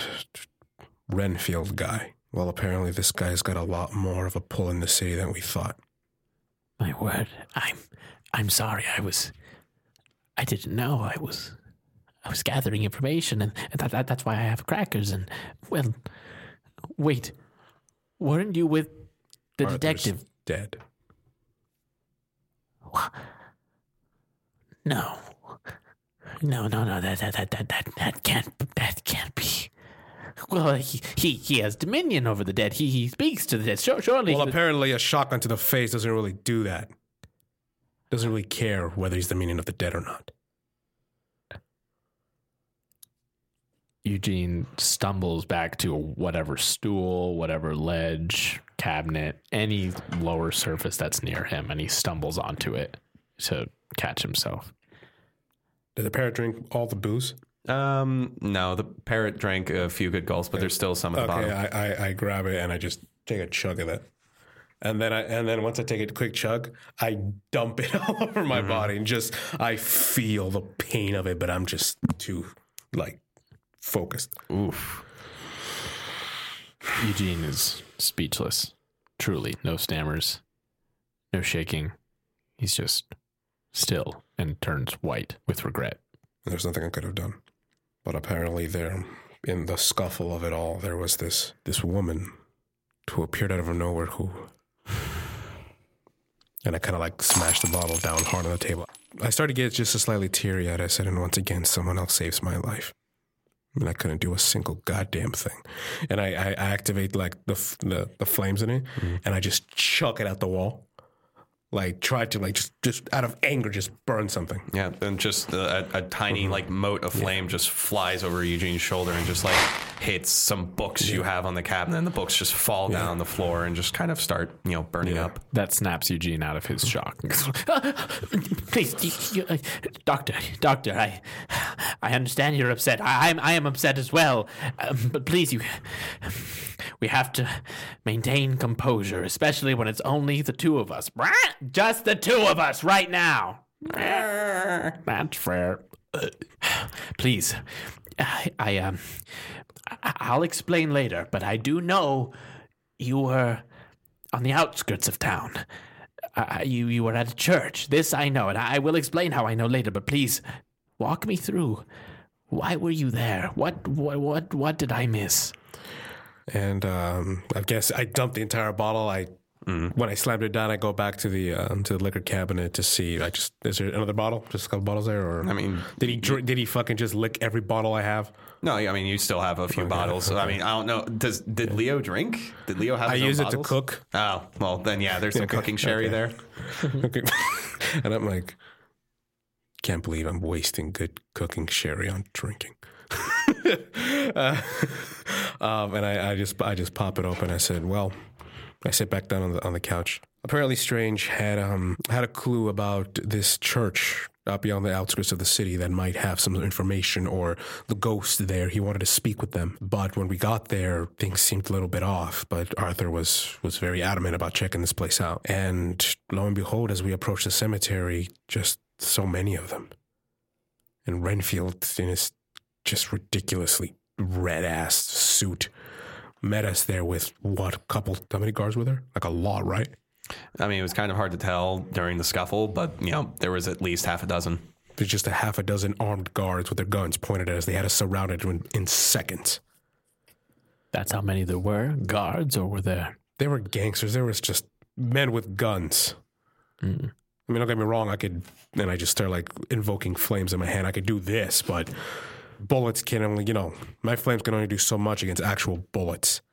Renfield guy. Well, apparently this guy's got a lot more of a pull in the city than we thought. My word, I'm, I'm sorry. I was, I didn't know. I was, I was gathering information, and that, that that's why I have Crackers. And well, wait, weren't you with? The Arthur's detective dead. No, no, no, no. That that that that that, that can't that can't be. Well, he, he he has dominion over the dead. He he speaks to the dead. Sure, surely. Well, apparently, a shotgun to the face doesn't really do that. Doesn't really care whether he's the dominion of the dead or not. Eugene stumbles back to whatever stool, whatever ledge, cabinet, any lower surface that's near him, and he stumbles onto it to catch himself. Did the parrot drink all the booze? Um, no, the parrot drank a few good gulps, but okay. There's still some at the okay, bottom. I, I, I grab it and I just take a chug of it. And then I, and then once I take a quick chug, I dump it all over my mm-hmm. body and just, I feel the pain of it, but I'm just too, like, focused. Oof. Eugene is speechless. Truly, no stammers, no shaking. He's just still and turns white with regret. There's nothing I could have done. But apparently there, in the scuffle of it all, there was this, this woman who appeared out of nowhere who... And I kind of like smashed the bottle down hard on the table. I started to get just a slightly teary-eyed. I said, and once again, someone else saves my life. And I couldn't do a single goddamn thing. And I, I activate, like, the, the the flames in it, mm-hmm. and I just chuck it out the wall. Like, try to, like, just, just out of anger, just burn something. Yeah, and just uh, a, a tiny, mm-hmm. like, mote of flame yeah. just flies over Eugene's shoulder and just, like, hits some books yeah. you have on the cabinet. And the books just fall yeah. down on the floor and just kind of start, you know, burning yeah. up. That snaps Eugene out of his shock. Please, you, you, uh, doctor, doctor, I I understand you're upset. I, I'm, I am upset as well. Um, but please, you... We have to maintain composure, especially when it's only the two of us. Just the two of us right now. That's fair. Please, I, I um, I'll explain later, but I do know you were on the outskirts of town. Uh, you you were at a church. This I know, and I will explain how I know later. But please, walk me through. Why were you there? What what what, what did I miss? And um, I guess I dumped the entire bottle. I mm. when I slammed it down, I go back to the uh, to the liquor cabinet to see. I just is there another bottle? Just a couple bottles there, or I mean, did he drink, did he fucking just lick every bottle I have? No, I mean you still have a few okay, bottles. Okay. I mean I don't know. Does did yeah. Leo drink? Did Leo have? I his use own it bottles? To cook. Oh well, then yeah, there's some okay, cooking sherry okay. there. okay, and I'm like, can't believe I'm wasting good cooking sherry on drinking. uh, um, and I, I just I just pop it open. I said, well, I sit back down on the on the couch. Apparently Strange had um had a clue about this church up beyond the outskirts of the city that might have some information or the ghost there. He wanted to speak with them. But when we got there, things seemed a little bit off. But Arthur was was very adamant about checking this place out. And lo and behold, as we approached the cemetery, just so many of them. And Renfield in his just ridiculously red-ass suit, met us there with what, couple, how many guards were there? Like a lot, right? I mean, it was kind of hard to tell during the scuffle, but, you know, there was at least half a dozen. There's just a half a dozen armed guards with their guns pointed at us. They had us surrounded in, in seconds. That's how many there were? Guards, or were there? They were gangsters. There was just men with guns. Mm. I mean, don't get me wrong, I could, and I just start, like, invoking flames in my hand. I could do this, but... Bullets can only, you know, my flames can only do so much against actual bullets.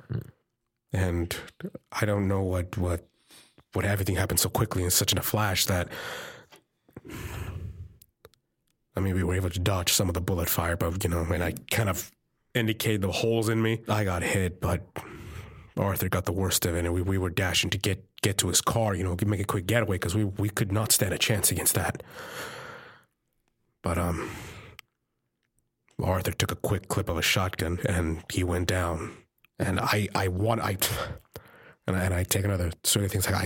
Mm-hmm. And I don't know what, what, what everything happened so quickly and such in a flash that, I mean, we were able to dodge some of the bullet fire, but, you know, and I kind of indicated the holes in me. I got hit, but Arthur got the worst of it, and we, we were dashing to get, get to his car, you know, make a quick getaway because we, we could not stand a chance against that. But, um... Arthur took a quick clip of a shotgun, and he went down. And I, I want, I, and I, and I take another sort of things like I,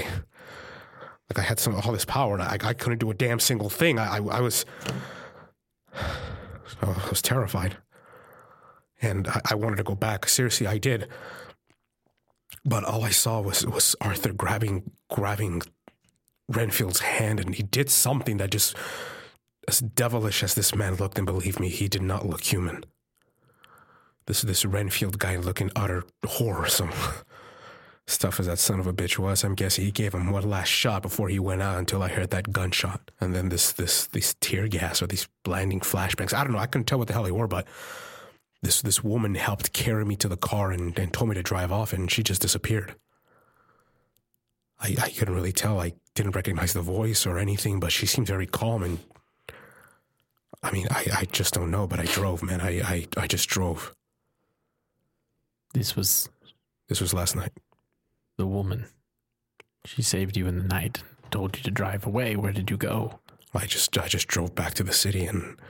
like I had some all this power, and I, I couldn't do a damn single thing. I, I, I was, I was terrified, and I, I wanted to go back. Seriously, I did. But all I saw was was Arthur grabbing, grabbing Renfield's hand, and he did something that just. As devilish as this man looked, and believe me, he did not look human. This this Renfield guy looked in utter horror. Some stuff as that son of a bitch was. I'm guessing he gave him one last shot before he went out. Until I heard that gunshot, and then this this these tear gas or these blinding flashbangs. I don't know. I couldn't tell what the hell they were, but this this woman helped carry me to the car and, and told me to drive off, and she just disappeared. I I couldn't really tell. I didn't recognize the voice or anything, but she seemed very calm and. I mean, I, I just don't know, but I drove, man. I, I, I just drove. This was... This was last night. The woman. She saved you in the night, told you to drive away. Where did you go? I just I just drove back to the city, and...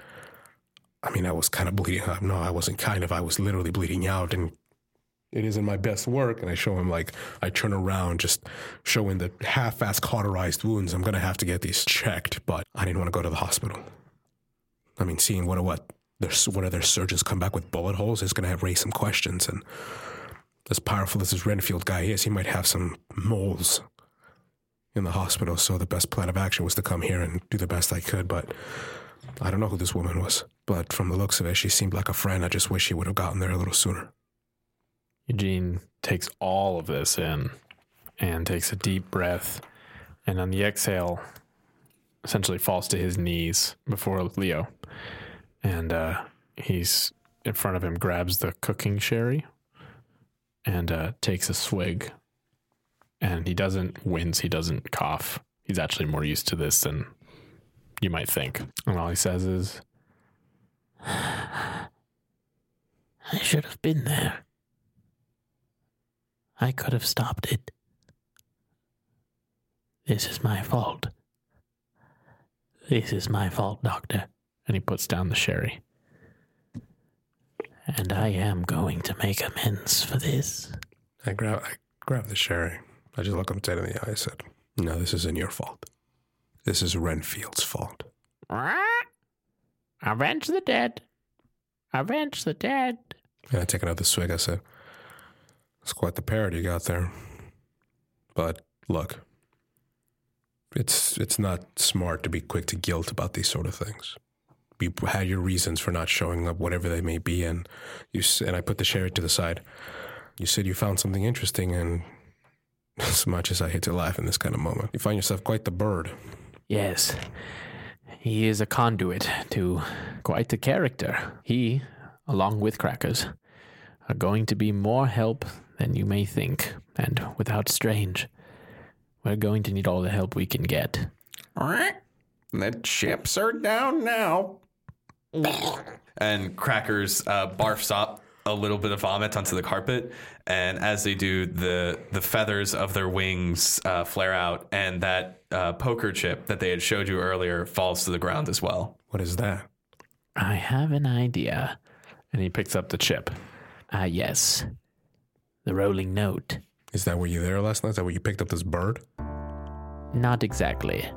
I mean, I was kind of bleeding out. No, I wasn't kind of. I was literally bleeding out, and it isn't my best work. And I show him, like, I turn around, just showing the half-ass cauterized wounds. I'm going to have to get these checked, but I didn't want to go to the hospital. I mean, seeing what what their, what other surgeons come back with bullet holes is going to have raised some questions. And as powerful as this Renfield guy is, he might have some moles in the hospital. So the best plan of action was to come here and do the best I could. But I don't know who this woman was. But from the looks of it, she seemed like a friend. I just wish she would have gotten there a little sooner. Eugene takes all of this in and takes a deep breath. And on the exhale, essentially falls to his knees before Leo. And uh, he's in front of him, grabs the cooking sherry and uh, takes a swig. And he doesn't wince. He doesn't cough. He's actually more used to this than you might think. And all he says is, "I should have been there. I could have stopped it. This is my fault. This is my fault, Doctor." And he puts down the sherry. "And I am going to make amends for this." I grab, I grab the sherry. I just look him dead in the eye. I said, "No, this isn't your fault. This is Renfield's fault." "Avenge the dead. Avenge the dead." And I take another swig. I said, "It's quite the parody you got there. But look, it's it's not smart to be quick to guilt about these sort of things. You had your reasons for not showing up, whatever they may be, and you and I put the sherry to the side. You said you found something interesting, and as much as I hate to laugh in this kind of moment, you find yourself quite the bird." "Yes. He is a conduit to quite a character. He, along with Crackers, are going to be more help than you may think. And without Strange, we're going to need all the help we can get." "The chips are down now." And Crackers uh, barfs up a little bit of vomit onto the carpet, and as they do, the the feathers of their wings uh, flare out, and that uh, poker chip that they had showed you earlier falls to the ground as well. "What is that?" "I have an idea." And he picks up the chip. Ah, uh, yes. "The Rolling Note." "Is that where you were there last night? Is that where you picked up this bird?" "Not exactly.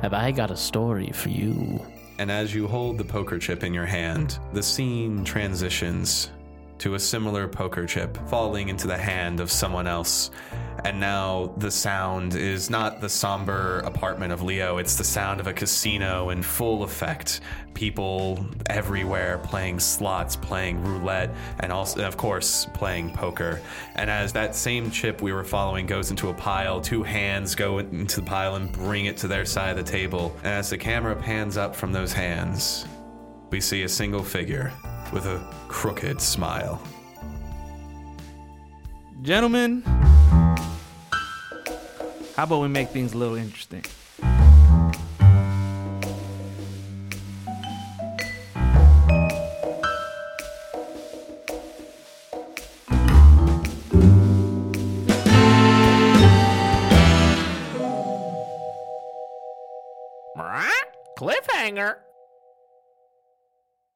Have I got a story for you?" And as you hold the poker chip in your hand, the scene transitions to a similar poker chip falling into the hand of someone else. And now the sound is not the somber apartment of Leo, it's the sound of a casino in full effect. People everywhere playing slots, playing roulette, and also, of course, playing poker. And as that same chip we were following goes into a pile, two hands go into the pile and bring it to their side of the table. And as the camera pans up from those hands, we see a single figure with a crooked smile. "Gentlemen, how about we make things a little interesting? Cliffhanger."